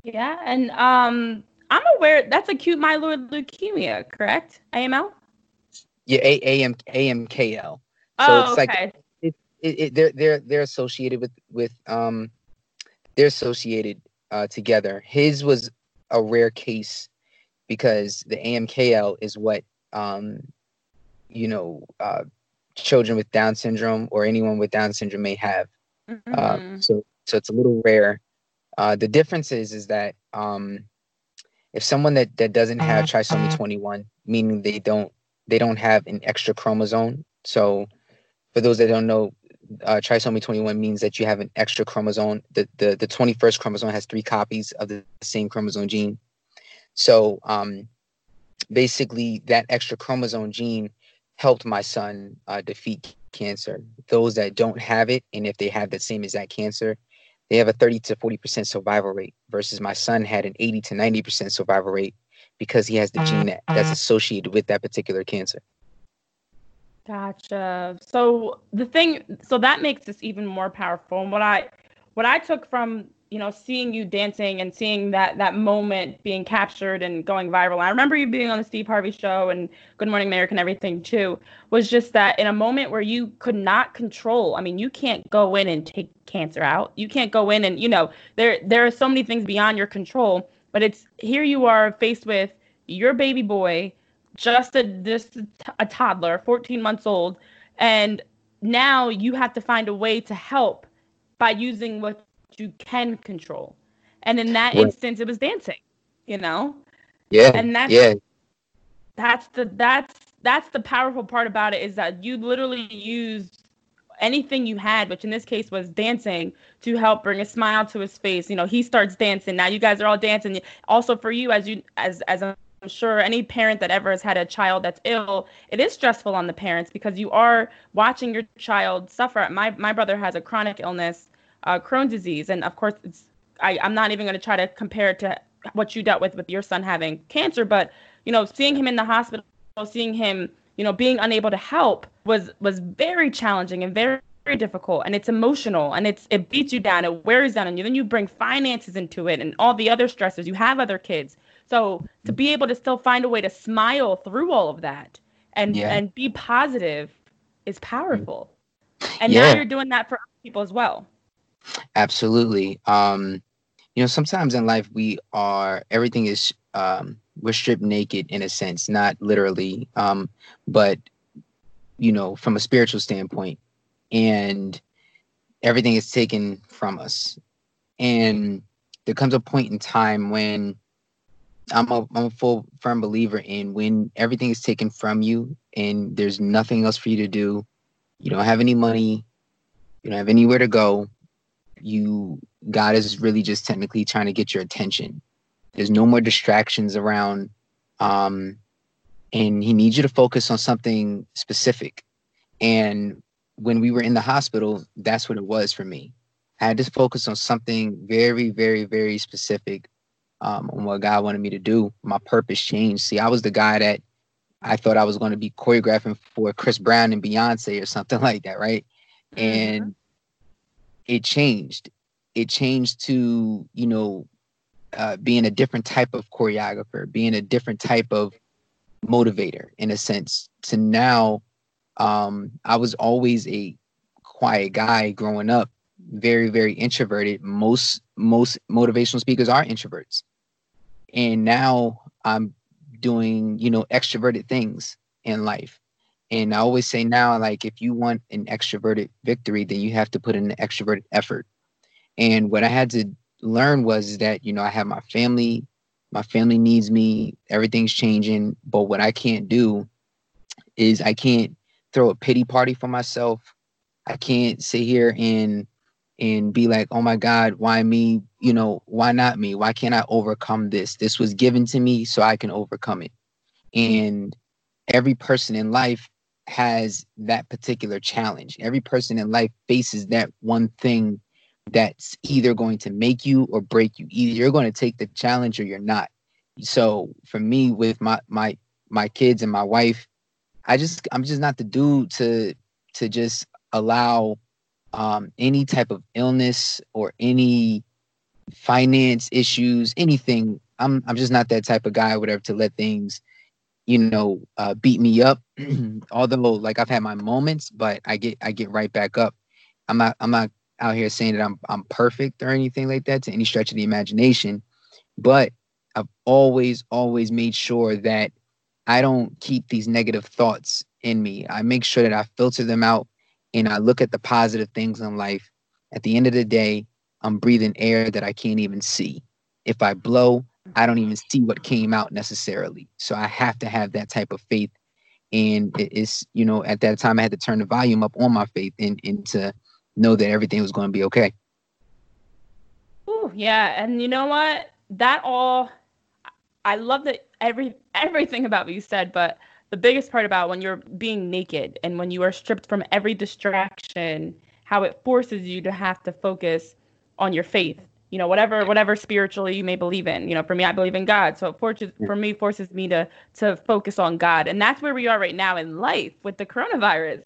Yeah, and um, I'm aware that's acute myeloid leukemia, correct? A M L? Yeah, A M K L. Oh, so it's okay. Like it, it, it, they're they're they're associated with with um, they're associated uh, together. His was a rare case because the A M K L is what um, you know, uh, children with Down syndrome or anyone with Down syndrome may have. Mm-hmm. Um, so so it's a little rare. Uh, the difference is, is that um, if someone that, that doesn't have trisomy twenty-one, meaning they don't they don't have an extra chromosome. So for those that don't know, uh, trisomy twenty-one means that you have an extra chromosome. The, the the twenty-first chromosome has three copies of the same chromosome gene. So um, basically, that extra chromosome gene helped my son uh, defeat cancer. Those that don't have it, and if they have that same exact cancer, they have a thirty to forty percent survival rate versus my son had an eighty to ninety percent survival rate because he has the gene that, that's associated with that particular cancer. Gotcha. So the thing, so that makes this even more powerful. And what I, what I took from, you know, seeing you dancing and seeing that that moment being captured and going viral. I remember you being on the Steve Harvey show and Good Morning America and everything too, was just that in a moment where you could not control. I mean, you can't go in and take cancer out. You can't go in and, you know, there there are so many things beyond your control, but it's here you are faced with your baby boy, just a, just a toddler, fourteen months old, and now you have to find a way to help by using what you can control. And in that right. instance, it was dancing, you know? Yeah. And that's, yeah. that's the, that's, that's the powerful part about it, is that you literally used anything you had, which in this case was dancing, to help bring a smile to his face. You know, he starts dancing. Now you guys are all dancing. Also for you, as you, as, as a, I'm sure any parent that ever has had a child that's ill, it is stressful on the parents because you are watching your child suffer. My my brother has a chronic illness, uh, Crohn's disease. And of course, it's, I, I'm not even going to try to compare it to what you dealt with with your son having cancer. But, you know, seeing him in the hospital, seeing him, you know, being unable to help was was very challenging and very, very difficult. And it's emotional, and it's it beats you down. It wears down on you. Then you bring finances into it and all the other stressors. You have other kids. So to be able to still find a way to smile through all of that and yeah. and be positive is powerful. And yeah. now you're doing that for other people as well. Absolutely. Um, you know, sometimes in life we are, everything is, um, we're stripped naked in a sense, not literally, um, but, you know, from a spiritual standpoint, and everything is taken from us. And there comes a point in time when, I'm a, I'm a full firm believer in, when everything is taken from you and there's nothing else for you to do, you don't have any money, you don't have anywhere to go, you, God is really just technically trying to get your attention. There's no more distractions around, um, and he needs you to focus on something specific. And when we were in the hospital, that's what it was for me. I had to focus on something very, very, very specific. Um, on what God wanted me to do, my purpose changed. See, I was the guy that I thought I was going to be choreographing for Chris Brown and Beyonce or something like that, right? Mm-hmm. And it changed. It changed to, you know, uh, being a different type of choreographer, being a different type of motivator, in a sense. To now, um, I was always a quiet guy growing up, very, very introverted. Most most motivational speakers are introverts. And now I'm doing, you know, extroverted things in life. And I always say now, like, if you want an extroverted victory, then you have to put in an extroverted effort. And what I had to learn was that, you know, I have my family, my family needs me, everything's changing. But what I can't do is I can't throw a pity party for myself. I can't sit here and and be like, oh my God, why me? You know, why not me? Why can't I overcome this? This was given to me so I can overcome it. And every person in life has that particular challenge. Every person in life faces that one thing that's either going to make you or break you. Either you're going to take the challenge or you're not. So for me, with my my my kids and my wife, I just I'm just not the dude to to just allow Um, any type of illness or any finance issues, anything. I'm I'm just not that type of guy, whatever, to let things, you know, uh, beat me up. Although, like, I've had my moments, but I get I get right back up. I'm not I'm not out here saying that I'm I'm perfect or anything like that to any stretch of the imagination. But I've always always made sure that I don't keep these negative thoughts in me. I make sure that I filter them out. And I look at the positive things in life. At the end of the day, I'm breathing air that I can't even see. If I blow, I don't even see what came out necessarily. So I have to have that type of faith. And it's, you know, at that time I had to turn the volume up on my faith and, and to know that everything was going to be okay. Ooh, yeah. And you know what? That all, I love that every everything about what you said, but the biggest part about when you're being naked and when you are stripped from every distraction, how it forces you to have to focus on your faith, you know, whatever, whatever spiritually you may believe in. You know, for me, I believe in God. So it forces, for me, forces me to, to focus on God. And that's where we are right now in life with the coronavirus.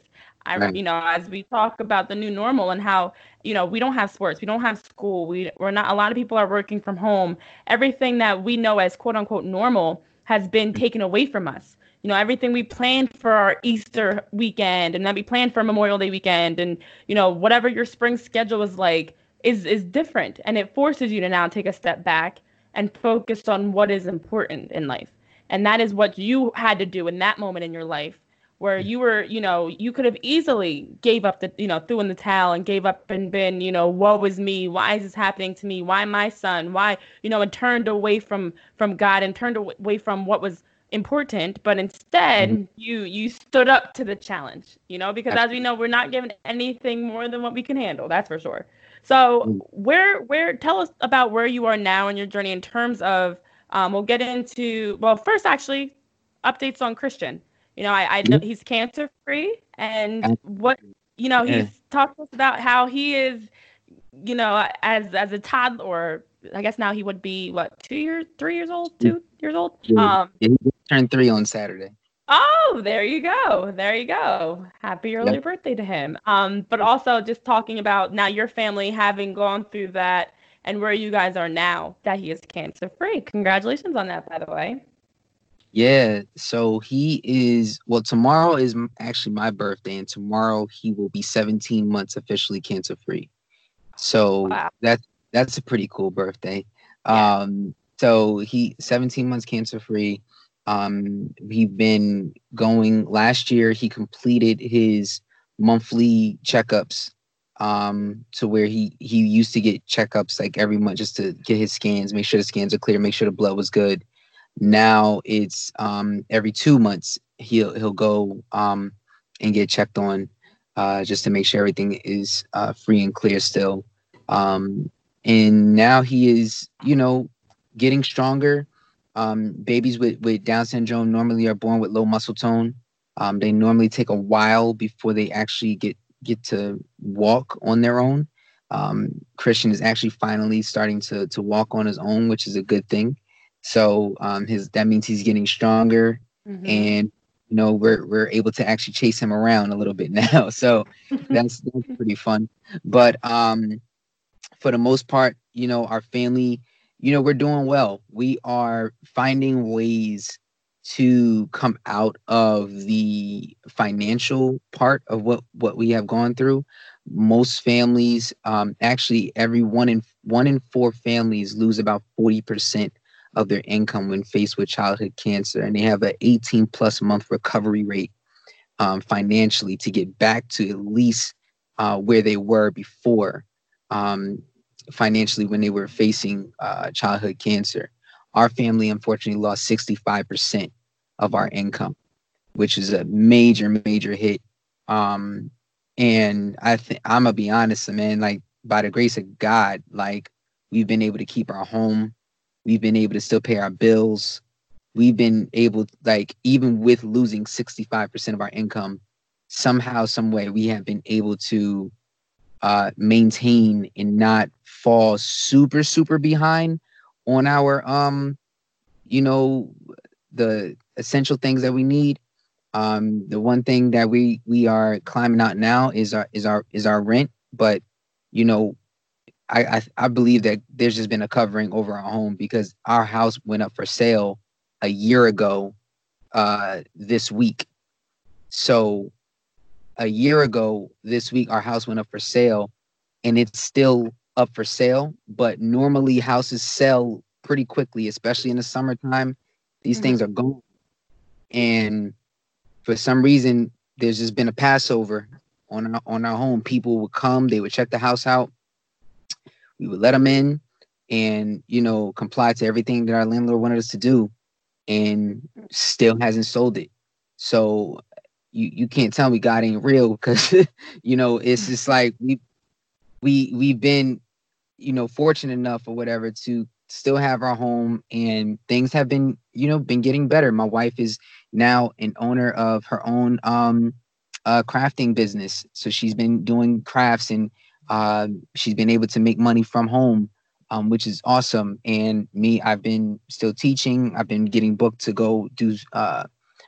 I, you know, as we talk about the new normal and how, you know, we don't have sports, we don't have school, we, we're not, a lot of people are working from home. Everything that we know as quote unquote normal has been taken away from us. You know, everything we planned for our Easter weekend and then we planned for Memorial Day weekend and, you know, whatever your spring schedule is like is, is different. And it forces you to now take a step back and focus on what is important in life. And that is what you had to do in that moment in your life, where you were, you know, you could have easily gave up the, you know, threw in the towel and gave up and been, you know, woe is me. Why is this happening to me? Why my son? Why, you know, and turned away from from God and turned away from what was important. But instead, mm-hmm. you you stood up to the challenge, you know, because as we know, we're not given anything more than what we can handle. That's for sure. So mm-hmm. where where tell us about where you are now in your journey in terms of um, we'll get into. Well, first, actually, updates on Christian. You know, I, I know he's cancer free and what, you know, he's talked to us about how he is, you know, as as a toddler, or I guess now he would be, what, two years, three years old, two years old? Um, yeah, he turned three on Saturday. Oh, there you go. There you go. Happy early yep. birthday to him. Um, But also just talking about now your family having gone through that and where you guys are now that he is cancer free. Congratulations on that, by the way. Yeah, so he is, well, tomorrow is actually my birthday, and tomorrow he will be seventeen months officially cancer-free. So wow. that, that's a pretty cool birthday. Yeah. Um, so he, seventeen months cancer-free. Um, we've been going, last year he completed his monthly checkups um, to where he, he used to get checkups like every month just to get his scans, make sure the scans are clear, make sure the blood was good. Now it's um, every two months he'll he'll go um, and get checked on uh, just to make sure everything is uh, free and clear still. Um, and now he is, you know, getting stronger. Um, babies with, with Down syndrome normally are born with low muscle tone. Um, they normally take a while before they actually get, get to walk on their own. Um, Christian is actually finally starting to to walk on his own, which is a good thing. So um, his that means he's getting stronger, mm-hmm. and you know we're we're able to actually chase him around a little bit now. So that's, that's pretty fun. But um, for the most part, you know, our family, you know, we're doing well. We are finding ways to come out of the financial part of what what we have gone through. Most families, um, actually, every one in one in four families lose about forty percent. Of their income when faced with childhood cancer, and they have an eighteen plus month recovery rate um, financially to get back to at least uh, where they were before um, financially when they were facing uh, childhood cancer. Our family unfortunately lost sixty-five percent of our income, which is a major, major hit. Um, and I think I'm gonna be honest, man, like by the grace of God, like we've been able to keep our home. We've been able to still pay our bills. We've been able, like, even with losing sixty-five percent of our income, somehow, some way, we have been able to uh, maintain and not fall super, super behind on our, um, you know, the essential things that we need. Um, the one thing that we we are climbing out now is our is our is our rent, but you know. I, I I believe that there's just been a covering over our home because our house went up for sale a year ago uh, this week. So a year ago this week, our house went up for sale, and it's still up for sale. But normally houses sell pretty quickly, especially in the summertime. These mm-hmm. things are gone. And for some reason, there's just been a Passover on our, on our home. People would come. They would check the house out. We would let them in and, you know, comply to everything that our landlord wanted us to do, and still hasn't sold it. So you, you can't tell me God ain't real because, you know, it's just like we, we, we've been, you know, fortunate enough or whatever to still have our home, and things have been, you know, been getting better. My wife is now an owner of her own um, uh, crafting business. So she's been doing crafts, and Uh, she's been able to make money from home, um, which is awesome. And me, I've been still teaching. I've been getting booked to go do uh,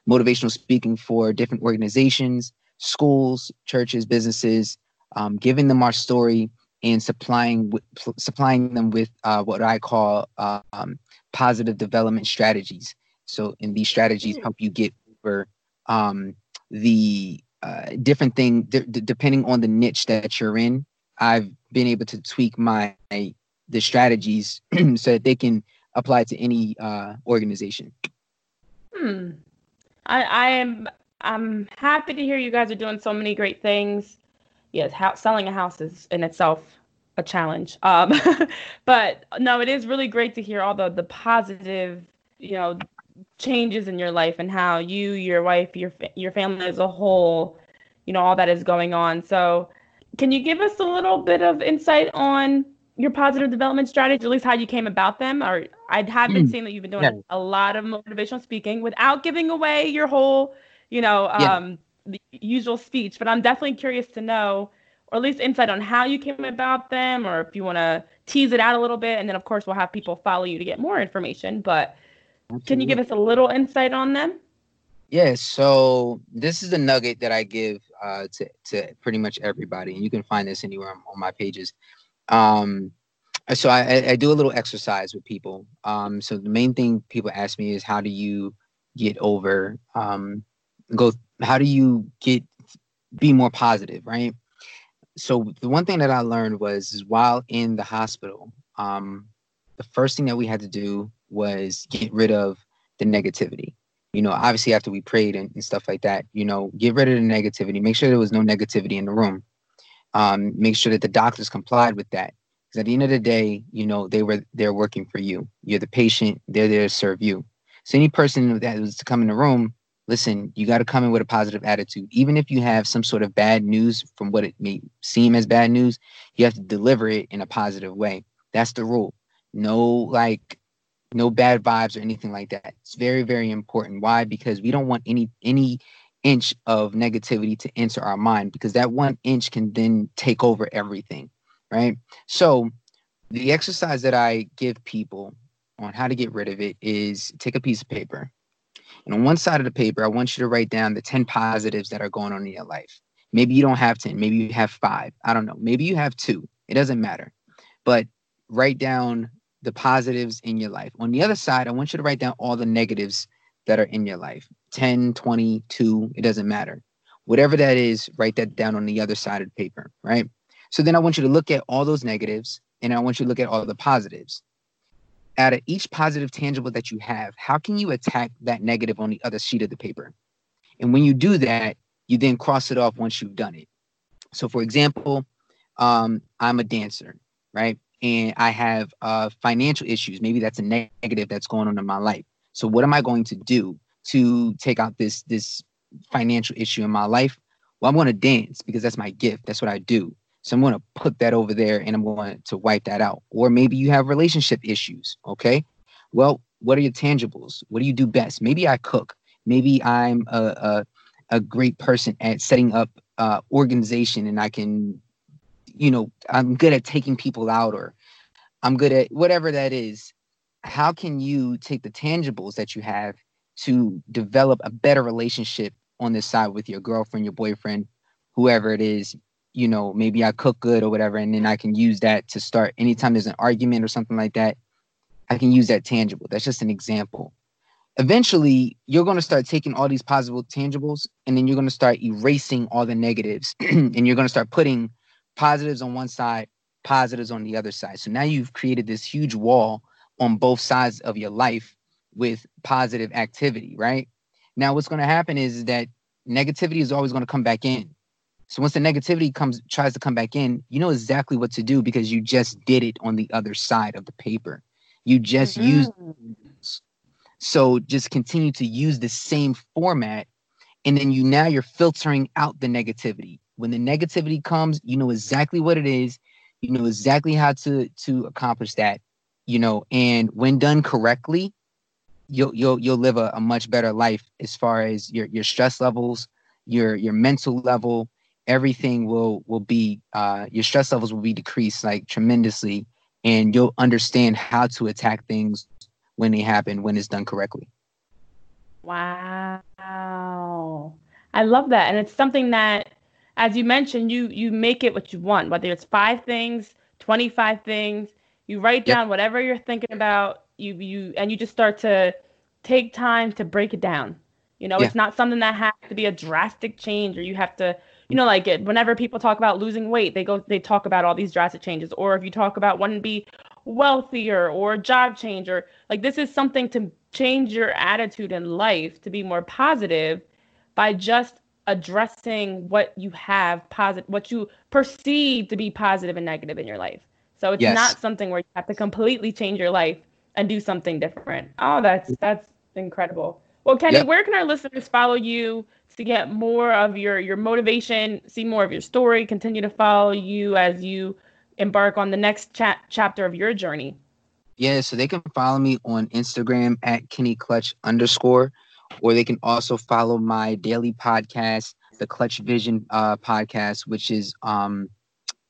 motivational speaking for different organizations. schools, churches, businesses, um, giving them our story and supplying supplying them with uh, what I call uh, um, positive development strategies. So, and these strategies help you get over um, the uh, different thing d- depending on the niche that you're in. I've been able to tweak my the strategies so that they can apply to any uh, organization. Hmm. I, I am. I'm happy to hear you guys are doing so many great things. Yes, how, selling a house is in itself a challenge. Um, but no, it is really great to hear all the, the positive, you know, changes in your life and how you, your wife, your your family as a whole, you know, all that is going on. So can you give us a little bit of insight on your positive development strategy, at least how you came about them? Or I have been seeing that you've been doing yeah. a lot of motivational speaking without giving away your whole, you know, um, yeah. the usual speech, but I'm definitely curious to know, or at least insight on how you came about them, or if you want to tease it out a little bit. And then of course we'll have people follow you to get more information, but Absolutely. Can you give us a little insight on them? Yeah. So this is a nugget that I give, uh, to, to pretty much everybody. And you can find this anywhere on, on my pages. Um, so I, I do a little exercise with people. Um, so the main thing people ask me is, how do you get over, um, go, how do you get, be more positive, right? So the one thing that I learned was, is while in the hospital, um, the first thing that we had to do was get rid of the negativity. You know, obviously after we prayed and, and stuff like that, you know, get rid of the negativity, make sure there was no negativity in the room. Um, make sure that the doctors complied with that. Because at the end of the day, you know, they were, they're working for you. You're the patient. They're there to serve you. So any person that was to come in the room, listen, you got to come in with a positive attitude. Even if you have some sort of bad news from what it may seem as bad news, you have to deliver it in a positive way. That's the rule. No, like, no bad vibes or anything like that. It's very, very important. Why? Because we don't want any, any inch of negativity to enter our mind, because that one inch can then take over everything, right? So the exercise that I give people on how to get rid of it is, take a piece of paper. And on one side of the paper, I want you to write down the ten positives that are going on in your life. Maybe you don't have ten. Maybe you have five. I don't know. Maybe you have two. It doesn't matter. But write down the positives in your life. On the other side, I want you to write down all the negatives that are in your life. ten, twenty, two, it doesn't matter. Whatever that is, write that down on the other side of the paper, right? So then I want you to look at all those negatives, and I want you to look at all the positives. Out of each positive tangible that you have, how can you attack that negative on the other sheet of the paper? And when you do that, you then cross it off once you've done it. So for example, um, I'm a dancer, right? And I have uh, financial issues. Maybe that's a negative that's going on in my life. So what am I going to do to take out this, this financial issue in my life? Well, I'm going to dance, because that's my gift. That's what I do. So I'm going to put that over there, and I'm going to wipe that out. Or maybe you have relationship issues. Okay. Well, what are your tangibles? What do you do best? Maybe I cook. Maybe I'm a a, a great person at setting up uh, organization, and I can, you know, I'm good at taking people out, or I'm good at whatever that is. How can you take the tangibles that you have to develop a better relationship on this side with your girlfriend, your boyfriend, whoever it is? You know, maybe I cook good or whatever, and then I can use that to start anytime there's an argument or something like that. I can use that tangible. That's just an example. Eventually, you're going to start taking all these possible tangibles, and then you're going to start erasing all the negatives, and you're going to start putting positives on one side, positives on the other side. So now you've created this huge wall on both sides of your life with positive activity, right? Now, what's going to happen is that negativity is always going to come back in. So once the negativity comes, tries to come back in, you know exactly what to do, because you just did it on the other side of the paper. You just mm-hmm. used it. So just continue to use the same format. And then you, now you're filtering out the negativity. When the negativity comes, you know exactly what it is. You know exactly how to, to accomplish that, you know, and when done correctly, you'll, you'll, you'll live a, a much better life as far as your, your stress levels, your, your mental level. Everything will will be uh, your stress levels will be decreased like tremendously, and you'll understand how to attack things when they happen, when it's done correctly. Wow. I love that. And it's something that, as you mentioned, you you make it what you want, whether it's five things, twenty-five things, you write down yep. whatever you're thinking about, you you and you just start to take time to break it down. You know, yeah. it's not something that has to be a drastic change, or you have to, you know, like it, whenever people talk about losing weight, they go, they talk about all these drastic changes. Or if you talk about wanting to be wealthier or a job change, or like, this is something to change your attitude in life to be more positive by just addressing what you have positive, what you perceive to be positive and negative in your life. So it's yes. not something where you have to completely change your life and do something different. Oh, that's, that's incredible. Well, Kenny, yep. where can our listeners follow you to get more of your, your motivation, see more of your story, continue to follow you as you embark on the next cha- chapter of your journey? Yeah, so they can follow me on Instagram at Kenny Clutch underscore, or they can also follow my daily podcast, the Clutch Vision uh, podcast, which is um,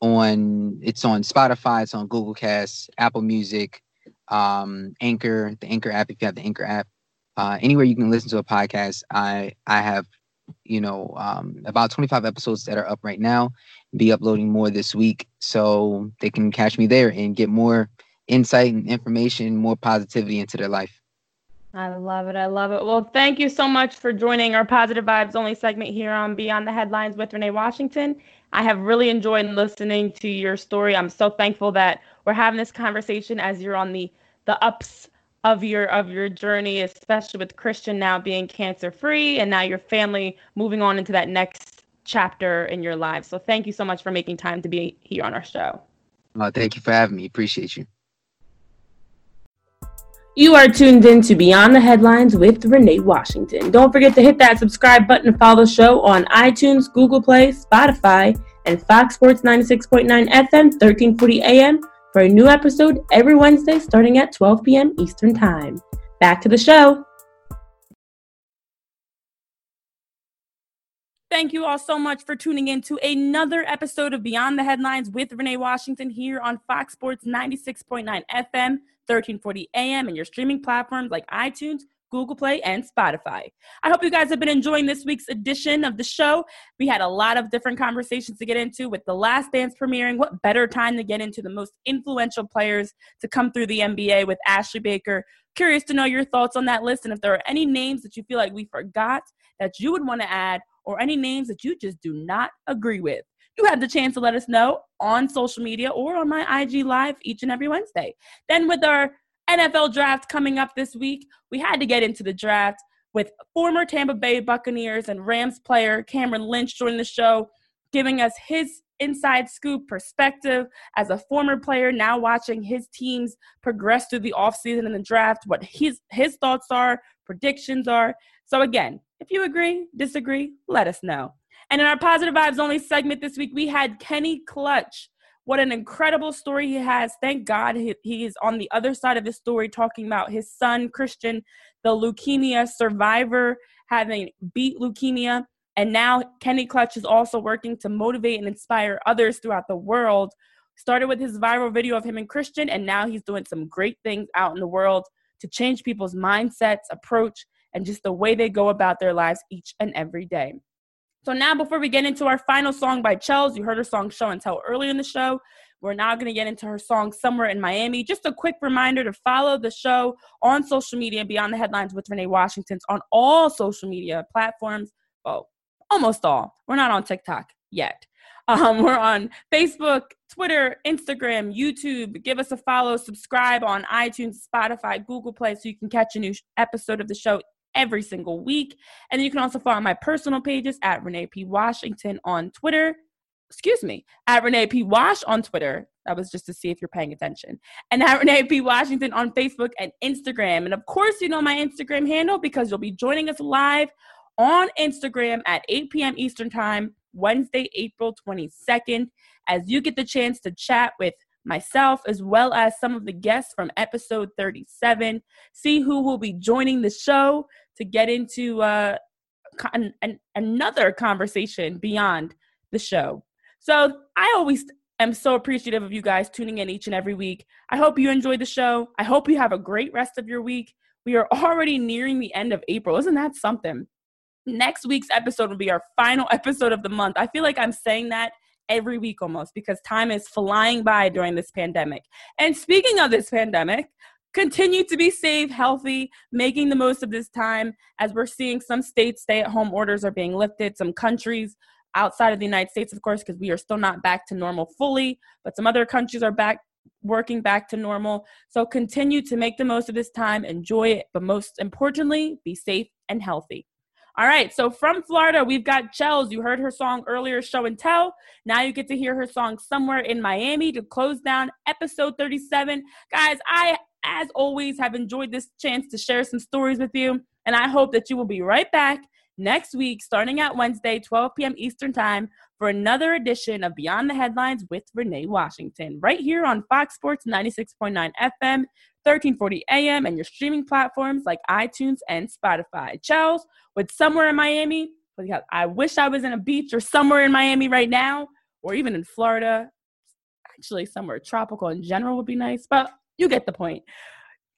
on, it's on Spotify, it's on Google Cast, Apple Music, um, Anchor, the Anchor app, if you have the Anchor app. Uh, anywhere you can listen to a podcast, I I have, you know, um, about twenty-five episodes that are up right now, be uploading more this week. So they can catch me there and get more insight and information, more positivity into their life. I love it. I love it. Well, thank you so much for joining our Positive Vibes Only segment here on Beyond the Headlines with Renee Washington. I have really enjoyed listening to your story. I'm so thankful that we're having this conversation as you're on the the ups of your of your journey, especially with Christian now being cancer free and now your family moving on into that next chapter in your life. So thank you so much for making time to be here on our show. Uh, thank you for having me. Appreciate you. You are tuned in to Beyond the Headlines with Renee Washington. Don't forget to hit that subscribe button and follow the show on iTunes, Google Play, Spotify, and Fox Sports ninety-six point nine F M, thirteen forty A M, for a new episode every Wednesday starting at twelve p.m. Eastern Time. Back to the show. Thank you all so much for tuning in to another episode of Beyond the Headlines with Renee Washington here on Fox Sports ninety-six point nine F M, thirteen forty A M, and your streaming platforms like iTunes, Google Play, and Spotify. I hope you guys have been enjoying this week's edition of the show. We had a lot of different conversations to get into with the Last Dance premiering. What better time to get into the most influential players to come through the N B A with Ashley Baker. Curious to know your thoughts on that list, and if there are any names that you feel like we forgot that you would want to add, or any names that you just do not agree with. You have the chance to let us know on social media or on my I G Live each and every Wednesday. Then with our N F L draft coming up this week, we had to get into the draft with former Tampa Bay Buccaneers and Rams player Cameron Lynch joining the show, giving us his inside scoop perspective as a former player now watching his teams progress through the offseason and the draft, what his, his thoughts are, predictions are. So again, if you agree, disagree, let us know. And in our Positive Vibes Only segment this week, we had Kenny Clutch. What an incredible story he has. Thank God he, he is on the other side of his story, talking about his son, Christian, the leukemia survivor, having beat leukemia. And now Kenny Clutch is also working to motivate and inspire others throughout the world. Started with his viral video of him and Christian, and now he's doing some great things out in the world to change people's mindsets, approach, and just the way they go about their lives each and every day. So now, before we get into our final song by Chels, you heard her song Show and Tell earlier in the show. We're now going to get into her song Somewhere in Miami. Just a quick reminder to follow the show on social media, Beyond the Headlines with Renee Washington, on all social media platforms. Well, almost all. We're not on TikTok yet. Um, we're on Facebook, Twitter, Instagram, YouTube. Give us a follow. Subscribe on iTunes, Spotify, Google Play, so you can catch a new episode of the show every single week. And you can also follow my personal pages at Renee P. Washington on Twitter. Excuse me, at Renee P. Wash on Twitter. That was just to see if you're paying attention. And at Renee P. Washington on Facebook and Instagram. And of course, you know my Instagram handle because you'll be joining us live on Instagram at eight p.m. Eastern Time, Wednesday, April twenty-second, as you get the chance to chat with myself, as well as some of the guests from episode thirty-seven. See who will be joining the show to get into uh, an, an, another conversation beyond the show. So I always am so appreciative of you guys tuning in each and every week. I hope you enjoyed the show. I hope you have a great rest of your week. We are already nearing the end of April. Isn't that something? next week's episode will be our final episode of the month. I feel like I'm saying that every week almost because time is flying by during this pandemic. And speaking of this pandemic, continue to be safe, healthy, making the most of this time as we're seeing some states stay-at-home orders are being lifted, some countries outside of the United States, of course, because we are still not back to normal fully, but some other countries are back working back to normal. So continue to make the most of this time, enjoy it, but most importantly, be safe and healthy. All right, so from Florida, we've got Chels. You heard her song earlier, Show and Tell. Now you get to hear her song Somewhere in Miami to close down episode thirty-seven. Guys, I, as always, have enjoyed this chance to share some stories with you, and I hope that you will be right back next week, starting at Wednesday, twelve p.m. Eastern Time, for another edition of Beyond the Headlines with Renee Washington, right here on Fox Sports ninety-six point nine F M, thirteen forty A M, and your streaming platforms like iTunes and Spotify. Chels with Somewhere in Miami. I wish I was in a beach or somewhere in Miami right now, or even in Florida. Actually, somewhere tropical in general would be nice, but you get the point.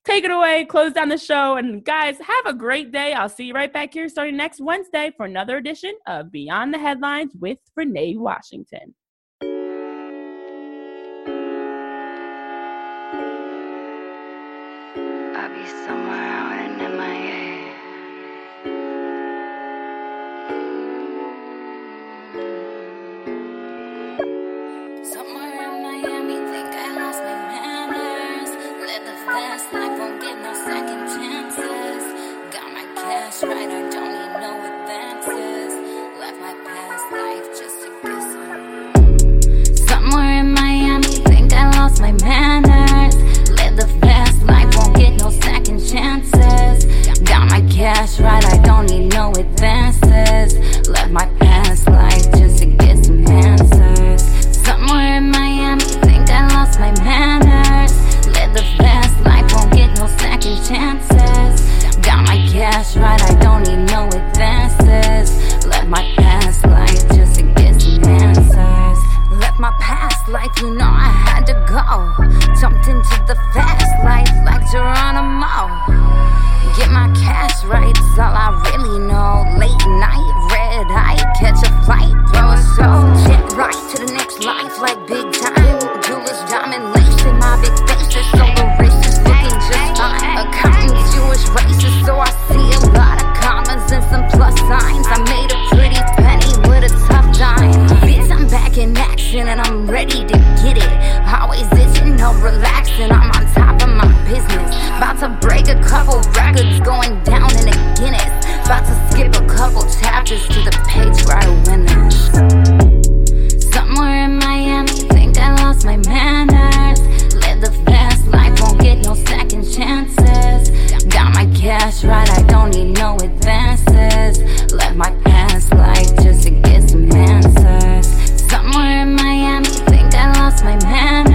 Take it away, close down the show, and guys, have a great day. I'll see you right back here starting next Wednesday for another edition of Beyond the Headlines with Renee Washington. I'll be somewhere out in Miami. Somewhere in Miami, think I lost my manners. Live the fast life, won't get no second chances. Got my cash right, I don't need no advances. Left my past life just to get some. Somewhere in Miami, think I lost my manners. Live the fast life, won't get no second chances. Got my cash right, I don't need no advances. Left my past life just to get some answers. Somewhere in Miami, think I lost my manners. Live the fast life, won't get no second chances. Got my cash right, I don't need no advances. Left my past life just to get some answers. Left my past life, you know I had to go. Jumped into the fast life like Geronimo. Get my cash right, it's all I really know. Late night, red eye, catch a flight, throw a soul. Jet right to the next life like big time. Jewelers, diamond lace in my big face. It's so the rich is looking just fine. Accountant, Jewish racist, so I see a lot of commas and some plus signs. I made a pretty penny with a tough dime. Bitch, I'm back in action and I'm ready to get it. Always itching, no relaxing, I'm on top of my business. About to break a couple records, going down in a Guinness. About to skip a couple chapters to the page where I win this. Somewhere in Miami, think I lost my manners. Live the fast life, won't get no second chances. Got my cash right, I don't need no advances. Left my past life just to get some answers. Somewhere in Miami, think I lost my manners.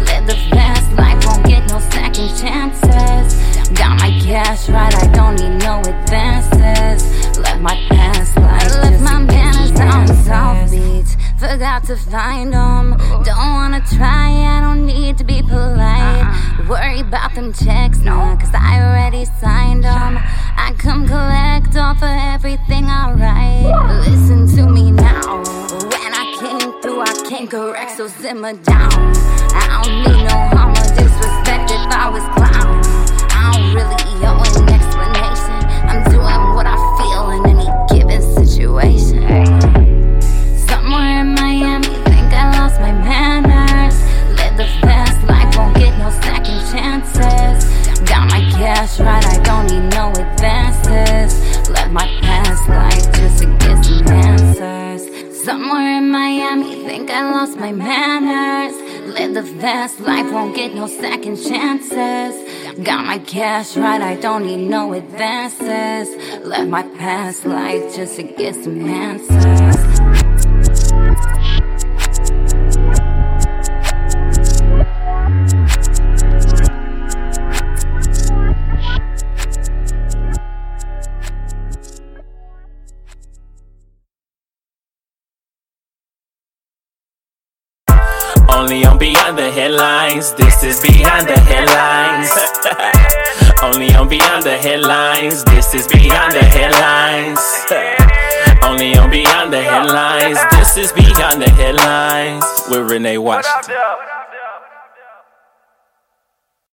Live the fast life, won't get no second chances. Got my cash right, I don't need no advances. Left my past life, I left my manners on South Beach. Forgot to find them. Don't wanna try, I don't need to be polite. Worry about them checks now, cause I already signed them. I come collect all for everything I write. Listen to me now. When I came through, I came correct, so simmer down. I don't need no harm or disrespect if I was clown. I don't really owe an explanation. I'm doing what I feel in any given situation. Somewhere in Miami, think I lost my manners. Live the fast life, won't get no second chances. Got my cash right, I don't need no advances. Left my past life just to get some answers. Somewhere in Miami, think I lost my manners. Live the fast life, won't get no second chances. Got my cash right, I don't need no advances. Left my past life just to get some answers. Only on Beyond the Headlines, this is Beyond the Headlines. Only on Beyond the Headlines. This is Beyond the Headlines. Only on Beyond the Headlines. This is Beyond the Headlines with Renee Washington.